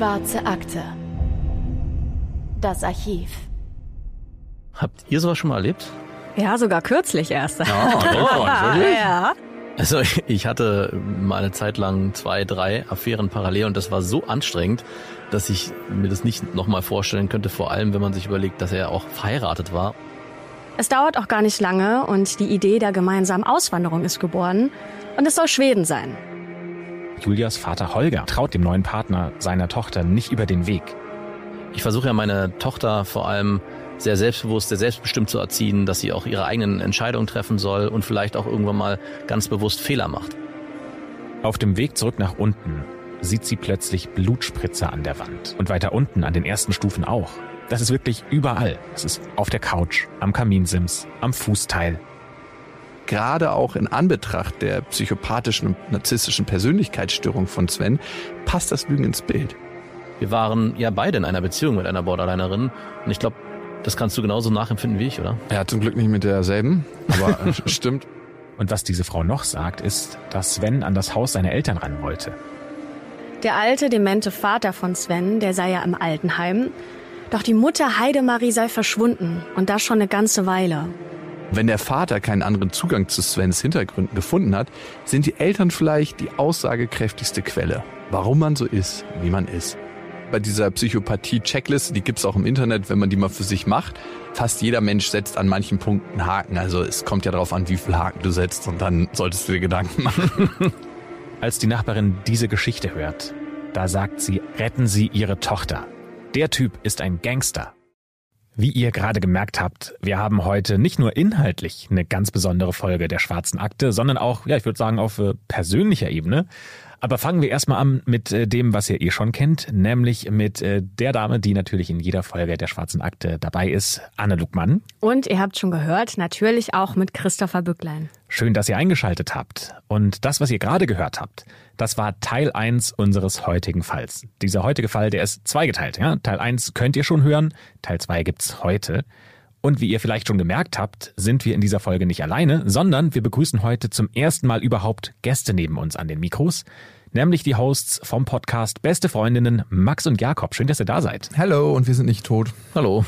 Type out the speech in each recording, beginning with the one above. Schwarze Akte. Das Archiv. Habt ihr sowas schon mal erlebt? Ja, sogar kürzlich erst. Ja. Also ich hatte mal eine Zeit lang 2, 3 Affären parallel und das war so anstrengend, dass ich mir das nicht nochmal vorstellen könnte, vor allem wenn man sich überlegt, dass er auch verheiratet war. Es dauert auch gar nicht lange und die Idee der gemeinsamen Auswanderung ist geboren und es soll Schweden sein. Julias Vater Holger traut dem neuen Partner seiner Tochter nicht über den Weg. Ich versuche ja meine Tochter vor allem sehr selbstbewusst, sehr selbstbestimmt zu erziehen, dass sie auch ihre eigenen Entscheidungen treffen soll und vielleicht auch irgendwann mal ganz bewusst Fehler macht. Auf dem Weg zurück nach unten sieht sie plötzlich Blutspritzer an der Wand und weiter unten an den ersten Stufen auch. Das ist wirklich überall. Es ist auf der Couch, am Kaminsims, am Fußteil. Gerade auch in Anbetracht der psychopathischen und narzisstischen Persönlichkeitsstörung von Sven passt das Lügen ins Bild. Wir waren ja beide in einer Beziehung mit einer Borderlinerin und ich glaube, das kannst du genauso nachempfinden wie ich, oder? Ja, zum Glück nicht mit derselben, aber stimmt. Und was diese Frau noch sagt, ist, dass Sven an das Haus seiner Eltern ran wollte. Der alte, demente Vater von Sven, der sei ja im Altenheim. Doch die Mutter Heidemarie sei verschwunden und das schon eine ganze Weile. Wenn der Vater keinen anderen Zugang zu Svens Hintergründen gefunden hat, sind die Eltern vielleicht die aussagekräftigste Quelle, warum man so ist, wie man ist. Bei dieser Psychopathie-Checkliste, die gibt's auch im Internet, wenn man die mal für sich macht. Fast jeder Mensch setzt an manchen Punkten Haken. Also es kommt ja darauf an, wie viel Haken du setzt und dann solltest du dir Gedanken machen. Als die Nachbarin diese Geschichte hört, da sagt sie, retten Sie Ihre Tochter. Der Typ ist ein Gangster. Wie ihr gerade gemerkt habt, wir haben heute nicht nur inhaltlich eine ganz besondere Folge der Schwarzen Akte, sondern auch, ja, ich würde sagen, auf persönlicher Ebene. Aber fangen wir erstmal an mit dem, was ihr eh schon kennt, nämlich mit der Dame, die natürlich in jeder Folge der Schwarzen Akte dabei ist, Anne Lukmann. Und ihr habt schon gehört, natürlich auch mit Christopher Bücklein. Schön, dass ihr eingeschaltet habt. Und das, was ihr gerade gehört habt, das war Teil 1 unseres heutigen Falls. Dieser heutige Fall, der ist zweigeteilt. Ja? Teil 1 könnt ihr schon hören, Teil 2 gibt's heute. Und wie ihr vielleicht schon gemerkt habt, sind wir in dieser Folge nicht alleine, sondern wir begrüßen heute zum ersten Mal überhaupt Gäste neben uns an den Mikros, nämlich die Hosts vom Podcast Beste Freundinnen, Max und Jakob. Schön, dass ihr da seid. Hallo, und wir sind nicht tot. Hallo.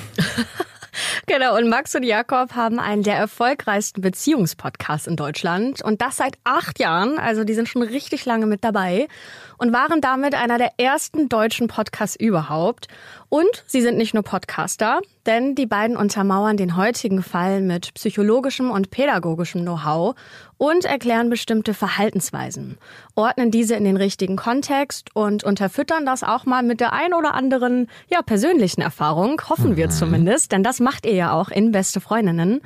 Genau, und Max und Jakob haben einen der erfolgreichsten Beziehungspodcasts in Deutschland und das seit 8 Jahren, also die sind schon richtig lange mit dabei und waren damit einer der ersten deutschen Podcasts überhaupt. Und sie sind nicht nur Podcaster, denn die beiden untermauern den heutigen Fall mit psychologischem und pädagogischem Know-how und erklären bestimmte Verhaltensweisen, ordnen diese in den richtigen Kontext und unterfüttern das auch mal mit der ein oder anderen, ja, persönlichen Erfahrung, hoffen wir zumindest, denn das macht ihr ja auch in Beste Freundinnen.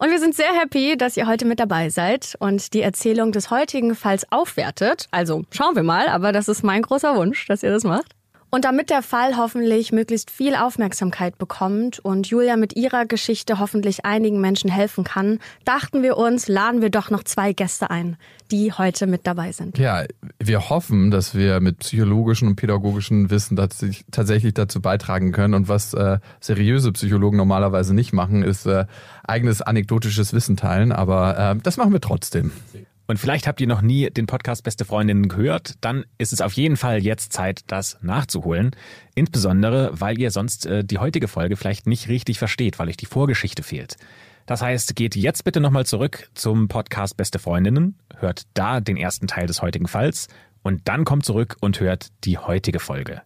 Und wir sind sehr happy, dass ihr heute mit dabei seid und die Erzählung des heutigen Falls aufwertet. Also schauen wir mal, aber das ist mein großer Wunsch, dass ihr das macht. Und damit der Fall hoffentlich möglichst viel Aufmerksamkeit bekommt und Julia mit ihrer Geschichte hoffentlich einigen Menschen helfen kann, dachten wir uns, laden wir doch noch 2 Gäste ein, die heute mit dabei sind. Ja, wir hoffen, dass wir mit psychologischem und pädagogischem Wissen tatsächlich dazu beitragen können. Und was seriöse Psychologen normalerweise nicht machen, ist eigenes anekdotisches Wissen teilen. Aber das machen wir trotzdem. Und vielleicht habt ihr noch nie den Podcast Beste Freundinnen gehört, dann ist es auf jeden Fall jetzt Zeit, das nachzuholen. Insbesondere, weil ihr sonst die heutige Folge vielleicht nicht richtig versteht, weil euch die Vorgeschichte fehlt. Das heißt, geht jetzt bitte nochmal zurück zum Podcast Beste Freundinnen, hört da den ersten Teil des heutigen Falls und dann kommt zurück und hört die heutige Folge.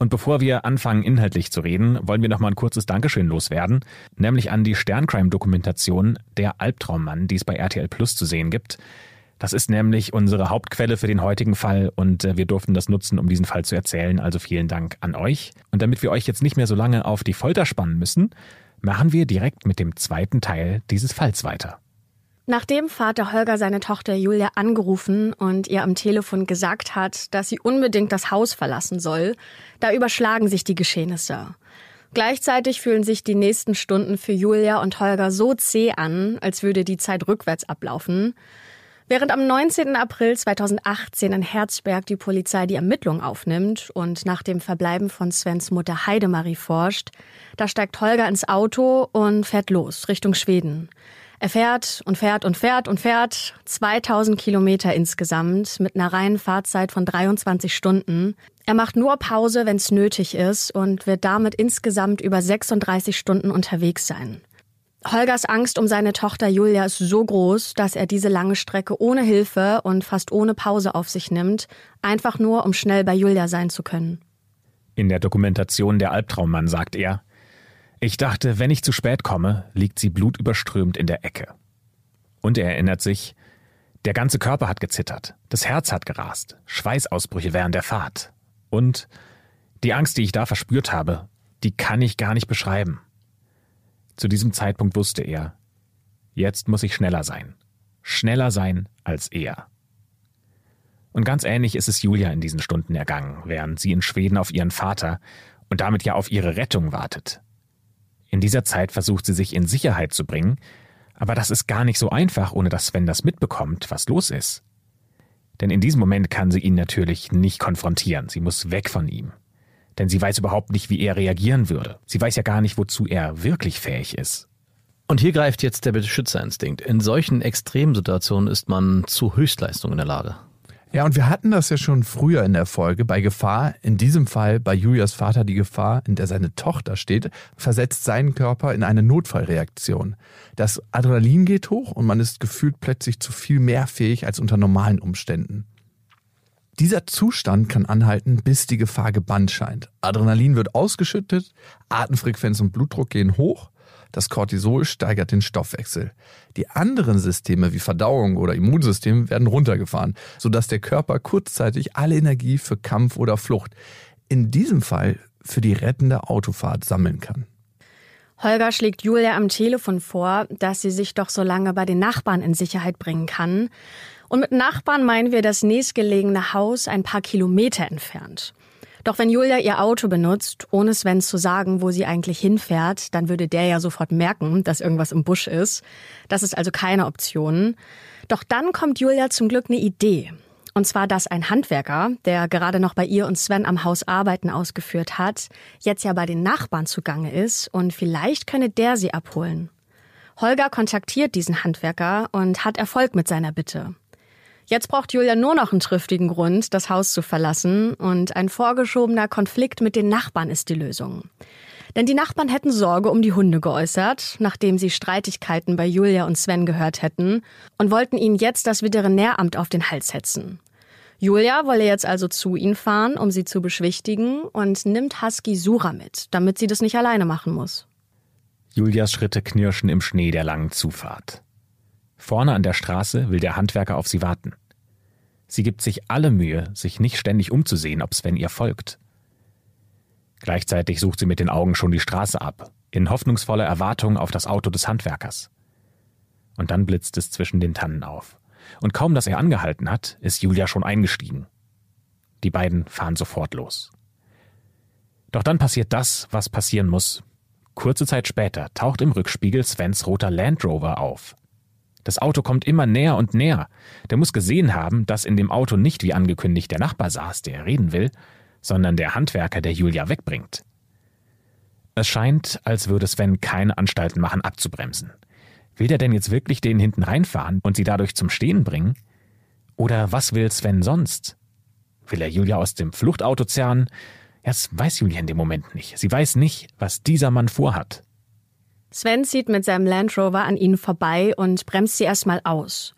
Und bevor wir anfangen, inhaltlich zu reden, wollen wir nochmal ein kurzes Dankeschön loswerden, nämlich an die Sterncrime-Dokumentation Der Albtraummann, die es bei RTL+ zu sehen gibt. Das ist nämlich unsere Hauptquelle für den heutigen Fall und wir durften das nutzen, um diesen Fall zu erzählen. Also vielen Dank an euch. Und damit wir euch jetzt nicht mehr so lange auf die Folter spannen müssen, machen wir direkt mit dem zweiten Teil dieses Falls weiter. Nachdem Vater Holger seine Tochter Julia angerufen und ihr am Telefon gesagt hat, dass sie unbedingt das Haus verlassen soll, da überschlagen sich die Geschehnisse. Gleichzeitig fühlen sich die nächsten Stunden für Julia und Holger so zäh an, als würde die Zeit rückwärts ablaufen. Während am 19. April 2018 in Herzberg die Polizei die Ermittlungen aufnimmt und nach dem Verbleiben von Svens Mutter Heidemarie forscht, da steigt Holger ins Auto und fährt los Richtung Schweden. Er fährt und fährt und fährt und fährt 2000 Kilometer insgesamt mit einer reinen Fahrzeit von 23 Stunden. Er macht nur Pause, wenn es nötig ist und wird damit insgesamt über 36 Stunden unterwegs sein. Holgers Angst um seine Tochter Julia ist so groß, dass er diese lange Strecke ohne Hilfe und fast ohne Pause auf sich nimmt, einfach nur, um schnell bei Julia sein zu können. In der Dokumentation Der Albtraummann sagt er: Ich dachte, wenn ich zu spät komme, liegt sie blutüberströmt in der Ecke. Und er erinnert sich, der ganze Körper hat gezittert, das Herz hat gerast, Schweißausbrüche während der Fahrt. Und die Angst, die ich da verspürt habe, die kann ich gar nicht beschreiben. Zu diesem Zeitpunkt wusste er, jetzt muss ich schneller sein. Schneller sein als er. Und ganz ähnlich ist es Julia in diesen Stunden ergangen, während sie in Schweden auf ihren Vater und damit ja auf ihre Rettung wartet. In dieser Zeit versucht sie, sich in Sicherheit zu bringen, aber das ist gar nicht so einfach, ohne dass Sven das mitbekommt, was los ist. Denn in diesem Moment kann sie ihn natürlich nicht konfrontieren, sie muss weg von ihm. Denn sie weiß überhaupt nicht, wie er reagieren würde. Sie weiß ja gar nicht, wozu er wirklich fähig ist. Und hier greift jetzt der Beschützerinstinkt. In solchen Extremsituationen ist man zu Höchstleistung in der Lage. Ja, und wir hatten das ja schon früher in der Folge bei Gefahr, in diesem Fall bei Julias Vater die Gefahr, in der seine Tochter steht, versetzt seinen Körper in eine Notfallreaktion. Das Adrenalin geht hoch und man ist gefühlt plötzlich zu viel mehr fähig als unter normalen Umständen. Dieser Zustand kann anhalten, bis die Gefahr gebannt scheint. Adrenalin wird ausgeschüttet, Atemfrequenz und Blutdruck gehen hoch. Das Cortisol steigert den Stoffwechsel. Die anderen Systeme wie Verdauung oder Immunsystem werden runtergefahren, sodass der Körper kurzzeitig alle Energie für Kampf oder Flucht, in diesem Fall für die rettende Autofahrt, sammeln kann. Holger schlägt Julia am Telefon vor, dass sie sich doch so lange bei den Nachbarn in Sicherheit bringen kann. Und mit Nachbarn meinen wir das nächstgelegene Haus ein paar Kilometer entfernt. Doch wenn Julia ihr Auto benutzt, ohne Sven zu sagen, wo sie eigentlich hinfährt, dann würde der ja sofort merken, dass irgendwas im Busch ist. Das ist also keine Option. Doch dann kommt Julia zum Glück eine Idee. Und zwar, dass ein Handwerker, der gerade noch bei ihr und Sven am Haus Arbeiten ausgeführt hat, jetzt ja bei den Nachbarn zugange ist und vielleicht könne der sie abholen. Holger kontaktiert diesen Handwerker und hat Erfolg mit seiner Bitte. Jetzt braucht Julia nur noch einen triftigen Grund, das Haus zu verlassen, und ein vorgeschobener Konflikt mit den Nachbarn ist die Lösung. Denn die Nachbarn hätten Sorge um die Hunde geäußert, nachdem sie Streitigkeiten bei Julia und Sven gehört hätten, und wollten ihnen jetzt das Veterinäramt auf den Hals hetzen. Julia wolle jetzt also zu ihnen fahren, um sie zu beschwichtigen, und nimmt Husky Sura mit, damit sie das nicht alleine machen muss. Julias Schritte knirschen im Schnee der langen Zufahrt. Vorne an der Straße will der Handwerker auf sie warten. Sie gibt sich alle Mühe, sich nicht ständig umzusehen, ob Sven ihr folgt. Gleichzeitig sucht sie mit den Augen schon die Straße ab, in hoffnungsvoller Erwartung auf das Auto des Handwerkers. Und dann blitzt es zwischen den Tannen auf. Und kaum, dass er angehalten hat, ist Julia schon eingestiegen. Die beiden fahren sofort los. Doch dann passiert das, was passieren muss. Kurze Zeit später taucht im Rückspiegel Svens roter Land Rover auf. Das Auto kommt immer näher und näher. Der muss gesehen haben, dass in dem Auto nicht wie angekündigt der Nachbar saß, der reden will, sondern der Handwerker, der Julia wegbringt. Es scheint, als würde Sven keine Anstalten machen, abzubremsen. Will der denn jetzt wirklich den hinten reinfahren und sie dadurch zum Stehen bringen? Oder was will Sven sonst? Will er Julia aus dem Fluchtauto zerren? Das weiß Julia in dem Moment nicht. Sie weiß nicht, was dieser Mann vorhat. Sven zieht mit seinem Land Rover an ihnen vorbei und bremst sie erstmal aus.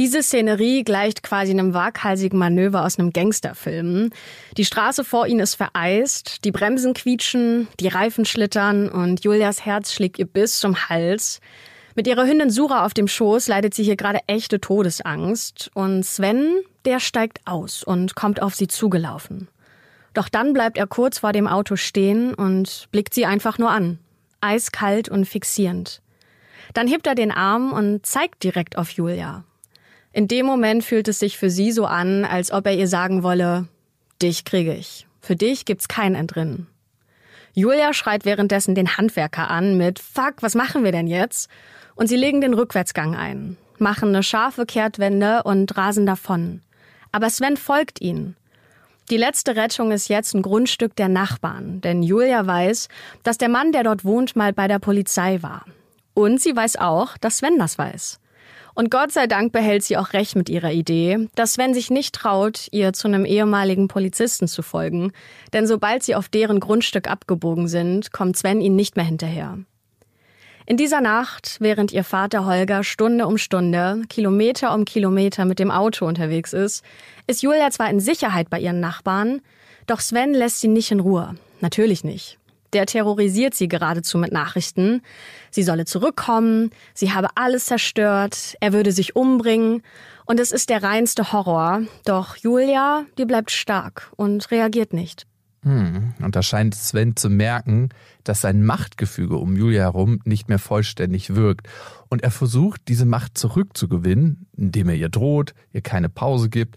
Diese Szenerie gleicht quasi einem waghalsigen Manöver aus einem Gangsterfilm. Die Straße vor ihnen ist vereist, die Bremsen quietschen, die Reifen schlittern und Julias Herz schlägt ihr bis zum Hals. Mit ihrer Hündin Sura auf dem Schoß leidet sie hier gerade echte Todesangst. Und Sven, der steigt aus und kommt auf sie zugelaufen. Doch dann bleibt er kurz vor dem Auto stehen und blickt sie einfach nur an. Eiskalt und fixierend. Dann hebt er den Arm und zeigt direkt auf Julia. In dem Moment fühlt es sich für sie so an, als ob er ihr sagen wolle: Dich kriege ich. Für dich gibt's kein Entrinnen. Julia schreit währenddessen den Handwerker an mit: Fuck, was machen wir denn jetzt? Und sie legen den Rückwärtsgang ein, machen eine scharfe Kehrtwende und rasen davon. Aber Sven folgt ihnen. Die letzte Rettung ist jetzt ein Grundstück der Nachbarn, denn Julia weiß, dass der Mann, der dort wohnt, mal bei der Polizei war. Und sie weiß auch, dass Sven das weiß. Und Gott sei Dank behält sie auch recht mit ihrer Idee, dass Sven sich nicht traut, ihr zu einem ehemaligen Polizisten zu folgen. Denn sobald sie auf deren Grundstück abgebogen sind, kommt Sven ihnen nicht mehr hinterher. In dieser Nacht, während ihr Vater Holger Stunde um Stunde, Kilometer um Kilometer mit dem Auto unterwegs ist, ist Julia zwar in Sicherheit bei ihren Nachbarn, doch Sven lässt sie nicht in Ruhe. Natürlich nicht. Der terrorisiert sie geradezu mit Nachrichten. Sie solle zurückkommen, sie habe alles zerstört, er würde sich umbringen. Und es ist der reinste Horror. Doch Julia, die bleibt stark und reagiert nicht. Und da scheint Sven zu merken, dass sein Machtgefüge um Julia herum nicht mehr vollständig wirkt. Und er versucht, diese Macht zurückzugewinnen, indem er ihr droht, ihr keine Pause gibt,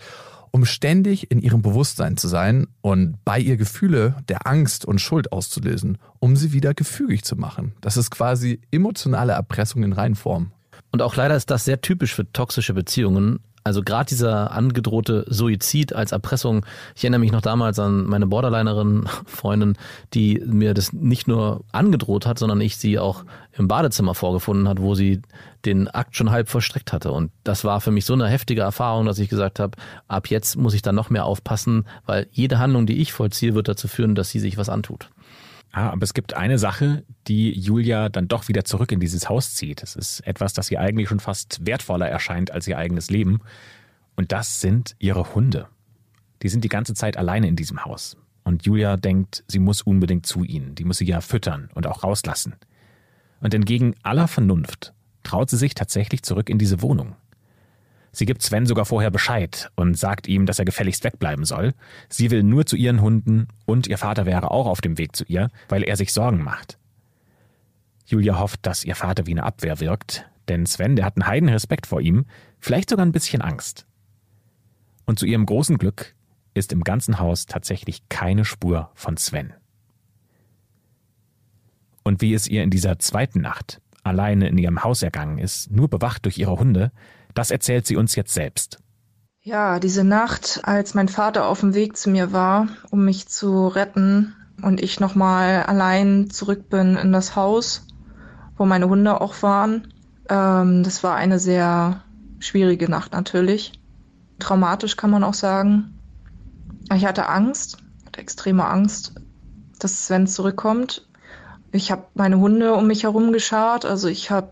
um ständig in ihrem Bewusstsein zu sein und bei ihr Gefühle der Angst und Schuld auszulösen, um sie wieder gefügig zu machen. Das ist quasi emotionale Erpressung in Reinform. Und auch leider ist das sehr typisch für toxische Beziehungen. Also gerade dieser angedrohte Suizid als Erpressung. Ich erinnere mich noch damals an meine Borderlinerin-Freundin, die mir das nicht nur angedroht hat, sondern ich sie auch im Badezimmer vorgefunden hat, wo sie den Akt schon halb vollstreckt hatte. Und das war für mich so eine heftige Erfahrung, dass ich gesagt habe, ab jetzt muss ich da noch mehr aufpassen, weil jede Handlung, die ich vollziehe, wird dazu führen, dass sie sich was antut. Ah, aber es gibt eine Sache, die Julia dann doch wieder zurück in dieses Haus zieht. Es ist etwas, das ihr eigentlich schon fast wertvoller erscheint als ihr eigenes Leben. Und das sind ihre Hunde. Die sind die ganze Zeit alleine in diesem Haus. Und Julia denkt, sie muss unbedingt zu ihnen. Die muss sie ja füttern und auch rauslassen. Und entgegen aller Vernunft traut sie sich tatsächlich zurück in diese Wohnung. Sie gibt Sven sogar vorher Bescheid und sagt ihm, dass er gefälligst wegbleiben soll. Sie will nur zu ihren Hunden und ihr Vater wäre auch auf dem Weg zu ihr, weil er sich Sorgen macht. Julia hofft, dass ihr Vater wie eine Abwehr wirkt, denn Sven, der hat einen Heidenrespekt vor ihm, vielleicht sogar ein bisschen Angst. Und zu ihrem großen Glück ist im ganzen Haus tatsächlich keine Spur von Sven. Und wie es ihr in dieser zweiten Nacht alleine in ihrem Haus ergangen ist, nur bewacht durch ihre Hunde, das erzählt sie uns jetzt selbst. Ja, diese Nacht, als mein Vater auf dem Weg zu mir war, um mich zu retten und ich nochmal allein zurück bin in das Haus, wo meine Hunde auch waren, das war eine sehr schwierige Nacht natürlich. Traumatisch kann man auch sagen. Ich hatte Angst, extreme Angst, dass Sven zurückkommt. Ich habe meine Hunde um mich herum geschart, also ich glaube,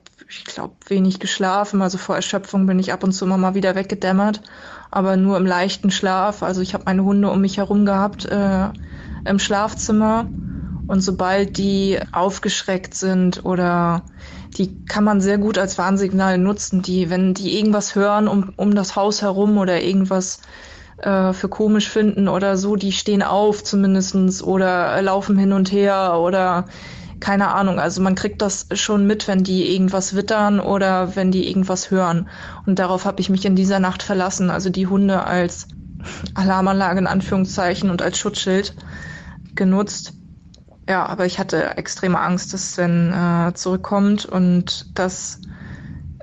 wenig geschlafen, also vor Erschöpfung bin ich ab und zu immer mal wieder weggedämmert, aber nur im leichten Schlaf. Also ich habe meine Hunde um mich herum gehabt im Schlafzimmer und sobald die aufgeschreckt sind oder die kann man sehr gut als Warnsignale nutzen, wenn die irgendwas hören um das Haus herum oder irgendwas für komisch finden oder so, die stehen auf zumindest oder laufen hin und her oder keine Ahnung, also man kriegt das schon mit, wenn die irgendwas wittern oder wenn die irgendwas hören. Und darauf habe ich mich in dieser Nacht verlassen. Also die Hunde als Alarmanlage in Anführungszeichen und als Schutzschild genutzt. Ja, aber ich hatte extreme Angst, dass Sven zurückkommt und dass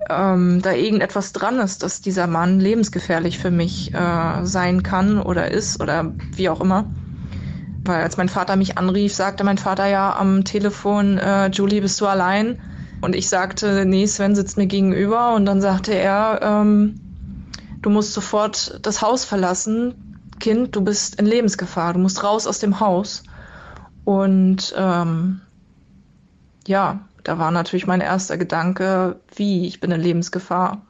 da irgendetwas dran ist, dass dieser Mann lebensgefährlich für mich sein kann oder ist oder wie auch immer. Weil als mein Vater mich anrief, sagte mein Vater ja am Telefon, Julie, bist du allein? Und ich sagte, nee, Sven sitzt mir gegenüber. Und dann sagte er, du musst sofort das Haus verlassen. Kind, du bist in Lebensgefahr, du musst raus aus dem Haus. Und ja, da war natürlich mein erster Gedanke, wie, ich bin in Lebensgefahr.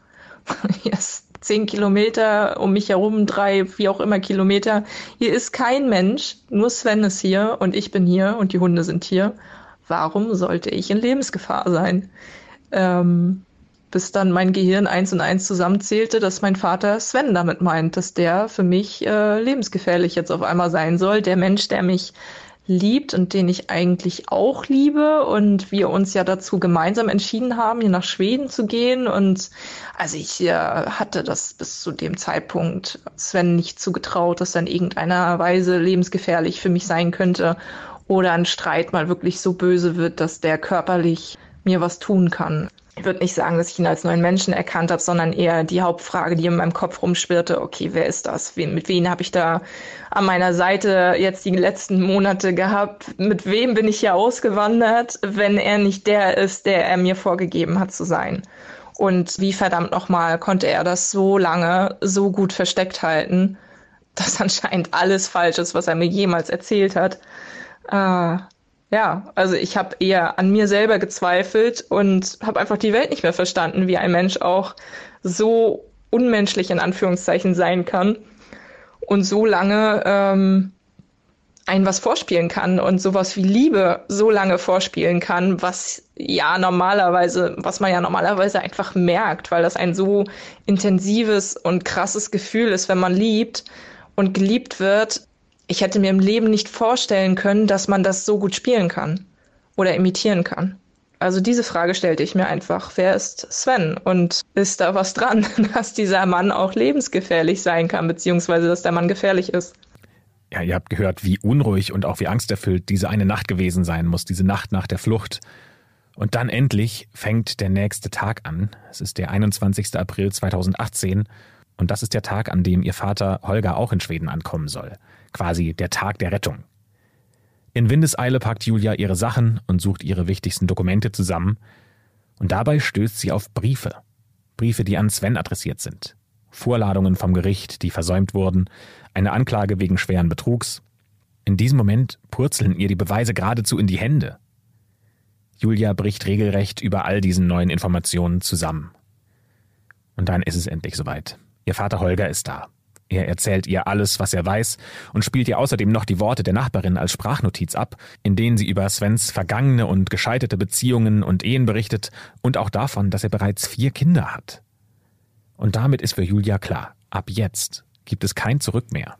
Yes. 10 Kilometer um mich herum, 3, wie auch immer Kilometer. Hier ist kein Mensch, nur Sven ist hier und ich bin hier und die Hunde sind hier. Warum sollte ich in Lebensgefahr sein? Bis dann mein Gehirn 1 und 1 zusammenzählte, dass mein Vater Sven damit meint, dass der für mich lebensgefährlich jetzt auf einmal sein soll. Der Mensch, der mich liebt und den ich eigentlich auch liebe und wir uns ja dazu gemeinsam entschieden haben, hier nach Schweden zu gehen und also ich hatte das bis zu dem Zeitpunkt Sven nicht zugetraut, dass er in irgendeiner Weise lebensgefährlich für mich sein könnte oder ein Streit mal wirklich so böse wird, dass der körperlich mir was tun kann. Ich würde nicht sagen, dass ich ihn als neuen Menschen erkannt habe, sondern eher die Hauptfrage, die in meinem Kopf rumschwirrte, okay, wer ist das? Mit wem habe ich da an meiner Seite jetzt die letzten Monate gehabt? Mit wem bin ich hier ausgewandert, wenn er nicht der ist, der er mir vorgegeben hat zu sein? Und wie verdammt nochmal konnte er das so lange so gut versteckt halten, dass anscheinend alles falsch ist, was er mir jemals erzählt hat. Ja, also ich habe eher an mir selber gezweifelt und habe einfach die Welt nicht mehr verstanden, wie ein Mensch auch so unmenschlich in Anführungszeichen sein kann und so lange einen was vorspielen kann und sowas wie Liebe so lange vorspielen kann, was man ja normalerweise einfach merkt, weil das ein so intensives und krasses Gefühl ist, wenn man liebt und geliebt wird. Ich hätte mir im Leben nicht vorstellen können, dass man das so gut spielen kann oder imitieren kann. Also diese Frage stellte ich mir einfach, wer ist Sven und ist da was dran, dass dieser Mann auch lebensgefährlich sein kann, beziehungsweise dass der Mann gefährlich ist? Ja, ihr habt gehört, wie unruhig und auch wie angsterfüllt diese eine Nacht gewesen sein muss, diese Nacht nach der Flucht. Und dann endlich fängt der nächste Tag an. Es ist der 21. April 2018 und das ist der Tag, an dem ihr Vater Holger auch in Schweden ankommen soll. Quasi der Tag der Rettung. In Windeseile packt Julia ihre Sachen und sucht ihre wichtigsten Dokumente zusammen. Und dabei stößt sie auf Briefe. Briefe, die an Sven adressiert sind. Vorladungen vom Gericht, die versäumt wurden. Eine Anklage wegen schweren Betrugs. In diesem Moment purzeln ihr die Beweise geradezu in die Hände. Julia bricht regelrecht über all diesen neuen Informationen zusammen. Und dann ist es endlich soweit. Ihr Vater Holger ist da. Er erzählt ihr alles, was er weiß und spielt ihr außerdem noch die Worte der Nachbarin als Sprachnotiz ab, in denen sie über Svens vergangene und gescheiterte Beziehungen und Ehen berichtet und auch davon, dass er bereits 4 Kinder hat. Und damit ist für Julia klar, ab jetzt gibt es kein Zurück mehr.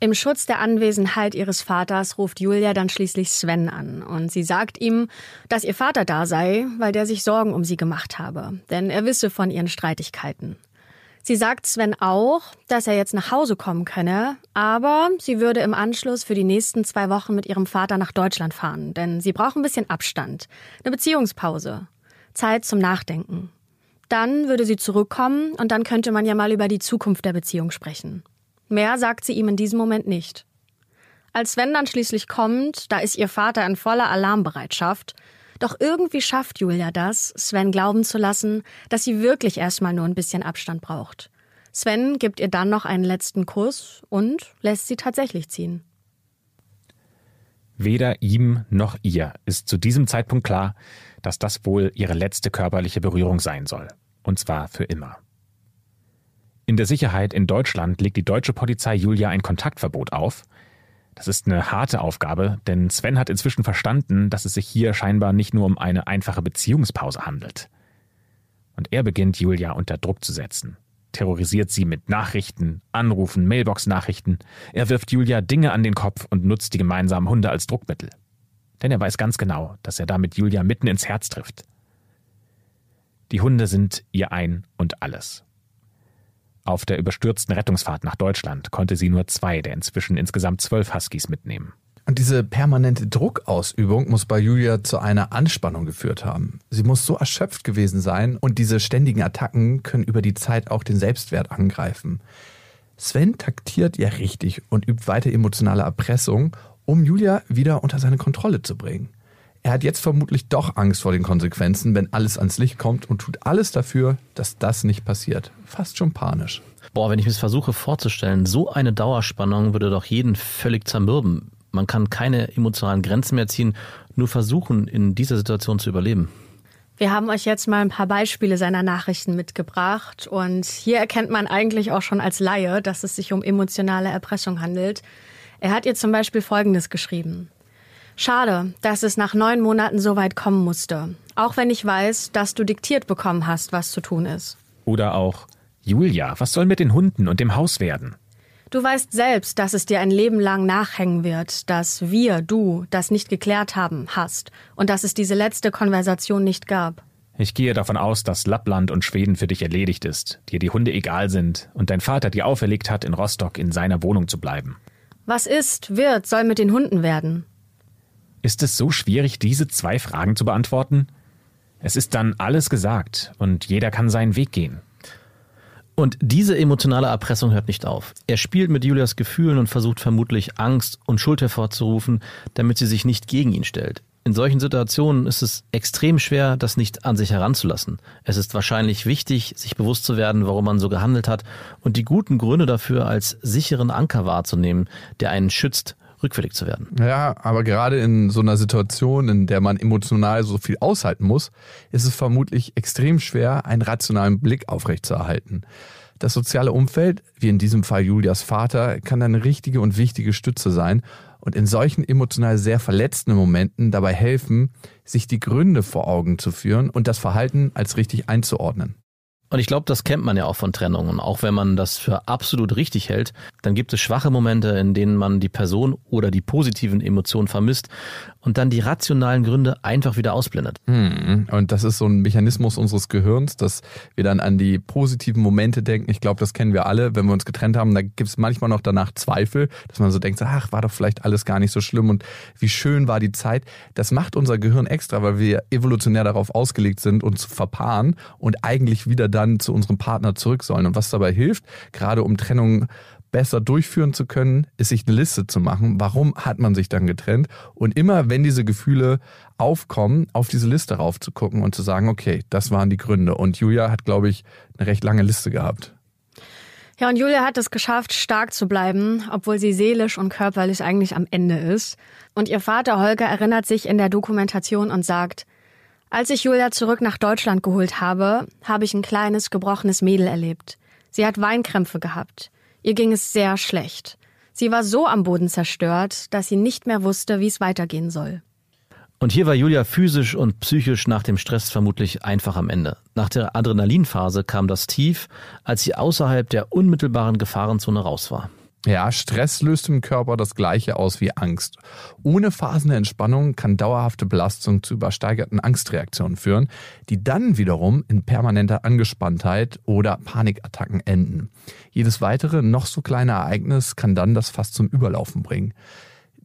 Im Schutz der Anwesenheit ihres Vaters ruft Julia dann schließlich Sven an und sie sagt ihm, dass ihr Vater da sei, weil der sich Sorgen um sie gemacht habe, denn er wisse von ihren Streitigkeiten. Sie sagt Sven auch, dass er jetzt nach Hause kommen könne, aber sie würde im Anschluss für die nächsten 2 Wochen mit ihrem Vater nach Deutschland fahren, denn sie braucht ein bisschen Abstand, eine Beziehungspause, Zeit zum Nachdenken. Dann würde sie zurückkommen und dann könnte man ja mal über die Zukunft der Beziehung sprechen. Mehr sagt sie ihm in diesem Moment nicht. Als Sven dann schließlich kommt, da ist ihr Vater in voller Alarmbereitschaft. Doch irgendwie schafft Julia das, Sven glauben zu lassen, dass sie wirklich erstmal nur ein bisschen Abstand braucht. Sven gibt ihr dann noch einen letzten Kuss und lässt sie tatsächlich ziehen. Weder ihm noch ihr ist zu diesem Zeitpunkt klar, dass das wohl ihre letzte körperliche Berührung sein soll. Und zwar für immer. In der Sicherheit in Deutschland legt die deutsche Polizei Julia ein Kontaktverbot auf. Das ist eine harte Aufgabe, denn Sven hat inzwischen verstanden, dass es sich hier scheinbar nicht nur um eine einfache Beziehungspause handelt. Und er beginnt, Julia unter Druck zu setzen. Terrorisiert sie mit Nachrichten, Anrufen, Mailbox-Nachrichten. Er wirft Julia Dinge an den Kopf und nutzt die gemeinsamen Hunde als Druckmittel. Denn er weiß ganz genau, dass er damit Julia mitten ins Herz trifft. Die Hunde sind ihr Ein und Alles. Auf der überstürzten Rettungsfahrt nach Deutschland konnte sie nur 2 der inzwischen insgesamt 12 Huskys mitnehmen. Und diese permanente Druckausübung muss bei Julia zu einer Anspannung geführt haben. Sie muss so erschöpft gewesen sein und diese ständigen Attacken können über die Zeit auch den Selbstwert angreifen. Sven taktiert ja richtig und übt weiter emotionale Erpressung, um Julia wieder unter seine Kontrolle zu bringen. Er hat jetzt vermutlich doch Angst vor den Konsequenzen, wenn alles ans Licht kommt und tut alles dafür, dass das nicht passiert. Fast schon panisch. Boah, wenn ich mir das versuche vorzustellen, so eine Dauerspannung würde doch jeden völlig zermürben. Man kann keine emotionalen Grenzen mehr ziehen, nur versuchen, in dieser Situation zu überleben. Wir haben euch jetzt mal ein paar Beispiele seiner Nachrichten mitgebracht. Und hier erkennt man eigentlich auch schon als Laie, dass es sich um emotionale Erpressung handelt. Er hat ihr zum Beispiel Folgendes geschrieben. Schade, dass es nach 9 Monaten so weit kommen musste. Auch wenn ich weiß, dass du diktiert bekommen hast, was zu tun ist. Oder auch, Julia, was soll mit den Hunden und dem Haus werden? Du weißt selbst, dass es dir ein Leben lang nachhängen wird, dass du das nicht geklärt haben hast und dass es diese letzte Konversation nicht gab. Ich gehe davon aus, dass Lappland und Schweden für dich erledigt ist, dir die Hunde egal sind und dein Vater dir auferlegt hat, in Rostock in seiner Wohnung zu bleiben. Was ist, soll mit den Hunden werden? Ist es so schwierig, diese 2 Fragen zu beantworten? Es ist dann alles gesagt und jeder kann seinen Weg gehen. Und diese emotionale Erpressung hört nicht auf. Er spielt mit Julias Gefühlen und versucht vermutlich Angst und Schuld hervorzurufen, damit sie sich nicht gegen ihn stellt. In solchen Situationen ist es extrem schwer, das nicht an sich heranzulassen. Es ist wahrscheinlich wichtig, sich bewusst zu werden, warum man so gehandelt hat und die guten Gründe dafür als sicheren Anker wahrzunehmen, der einen schützt, rückfällig zu werden. Ja, aber gerade in so einer Situation, in der man emotional so viel aushalten muss, ist es vermutlich extrem schwer, einen rationalen Blick aufrechtzuerhalten. Das soziale Umfeld, wie in diesem Fall Julias Vater, kann eine richtige und wichtige Stütze sein und in solchen emotional sehr verletzenden Momenten dabei helfen, sich die Gründe vor Augen zu führen und das Verhalten als richtig einzuordnen. Und ich glaube, das kennt man ja auch von Trennungen. Auch wenn man das für absolut richtig hält, dann gibt es schwache Momente, in denen man die Person oder die positiven Emotionen vermisst und dann die rationalen Gründe einfach wieder ausblendet. Und das ist so ein Mechanismus unseres Gehirns, dass wir dann an die positiven Momente denken. Ich glaube, das kennen wir alle. Wenn wir uns getrennt haben, da gibt es manchmal noch danach Zweifel, dass man so denkt, ach, war doch vielleicht alles gar nicht so schlimm und wie schön war die Zeit. Das macht unser Gehirn extra, weil wir evolutionär darauf ausgelegt sind, uns zu verpaaren und eigentlich wieder dann zu unserem Partner zurück sollen. Und was dabei hilft, gerade um Trennungen besser durchführen zu können, ist, sich eine Liste zu machen. Warum hat man sich dann getrennt? Und immer, wenn diese Gefühle aufkommen, auf diese Liste raufzugucken und zu sagen, okay, das waren die Gründe. Und Julia hat, glaube ich, eine recht lange Liste gehabt. Ja, und Julia hat es geschafft, stark zu bleiben, obwohl sie seelisch und körperlich eigentlich am Ende ist. Und ihr Vater Holger erinnert sich in der Dokumentation und sagt: Als ich Julia zurück nach Deutschland geholt habe, habe ich ein kleines, gebrochenes Mädel erlebt. Sie hat Weinkrämpfe gehabt. Ihr ging es sehr schlecht. Sie war so am Boden zerstört, dass sie nicht mehr wusste, wie es weitergehen soll. Und hier war Julia physisch und psychisch nach dem Stress vermutlich einfach am Ende. Nach der Adrenalinphase kam das Tief, als sie außerhalb der unmittelbaren Gefahrenzone raus war. Ja, Stress löst im Körper das Gleiche aus wie Angst. Ohne Phasen der Entspannung kann dauerhafte Belastung zu übersteigerten Angstreaktionen führen, die dann wiederum in permanenter Angespanntheit oder Panikattacken enden. Jedes weitere, noch so kleine Ereignis kann dann das Fass zum Überlaufen bringen.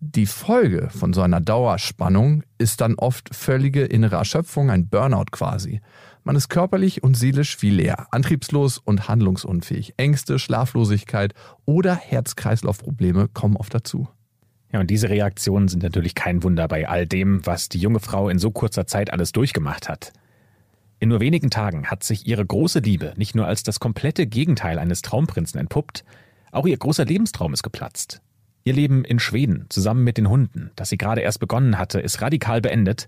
Die Folge von so einer Dauerspannung ist dann oft völlige innere Erschöpfung, ein Burnout quasi. Man ist körperlich und seelisch wie leer, antriebslos und handlungsunfähig. Ängste, Schlaflosigkeit oder Herz-Kreislauf-Probleme kommen oft dazu. Ja, und diese Reaktionen sind natürlich kein Wunder bei all dem, was die junge Frau in so kurzer Zeit alles durchgemacht hat. In nur wenigen Tagen hat sich ihre große Liebe nicht nur als das komplette Gegenteil eines Traumprinzen entpuppt, auch ihr großer Lebenstraum ist geplatzt. Ihr Leben in Schweden zusammen mit den Hunden, das sie gerade erst begonnen hatte, ist radikal beendet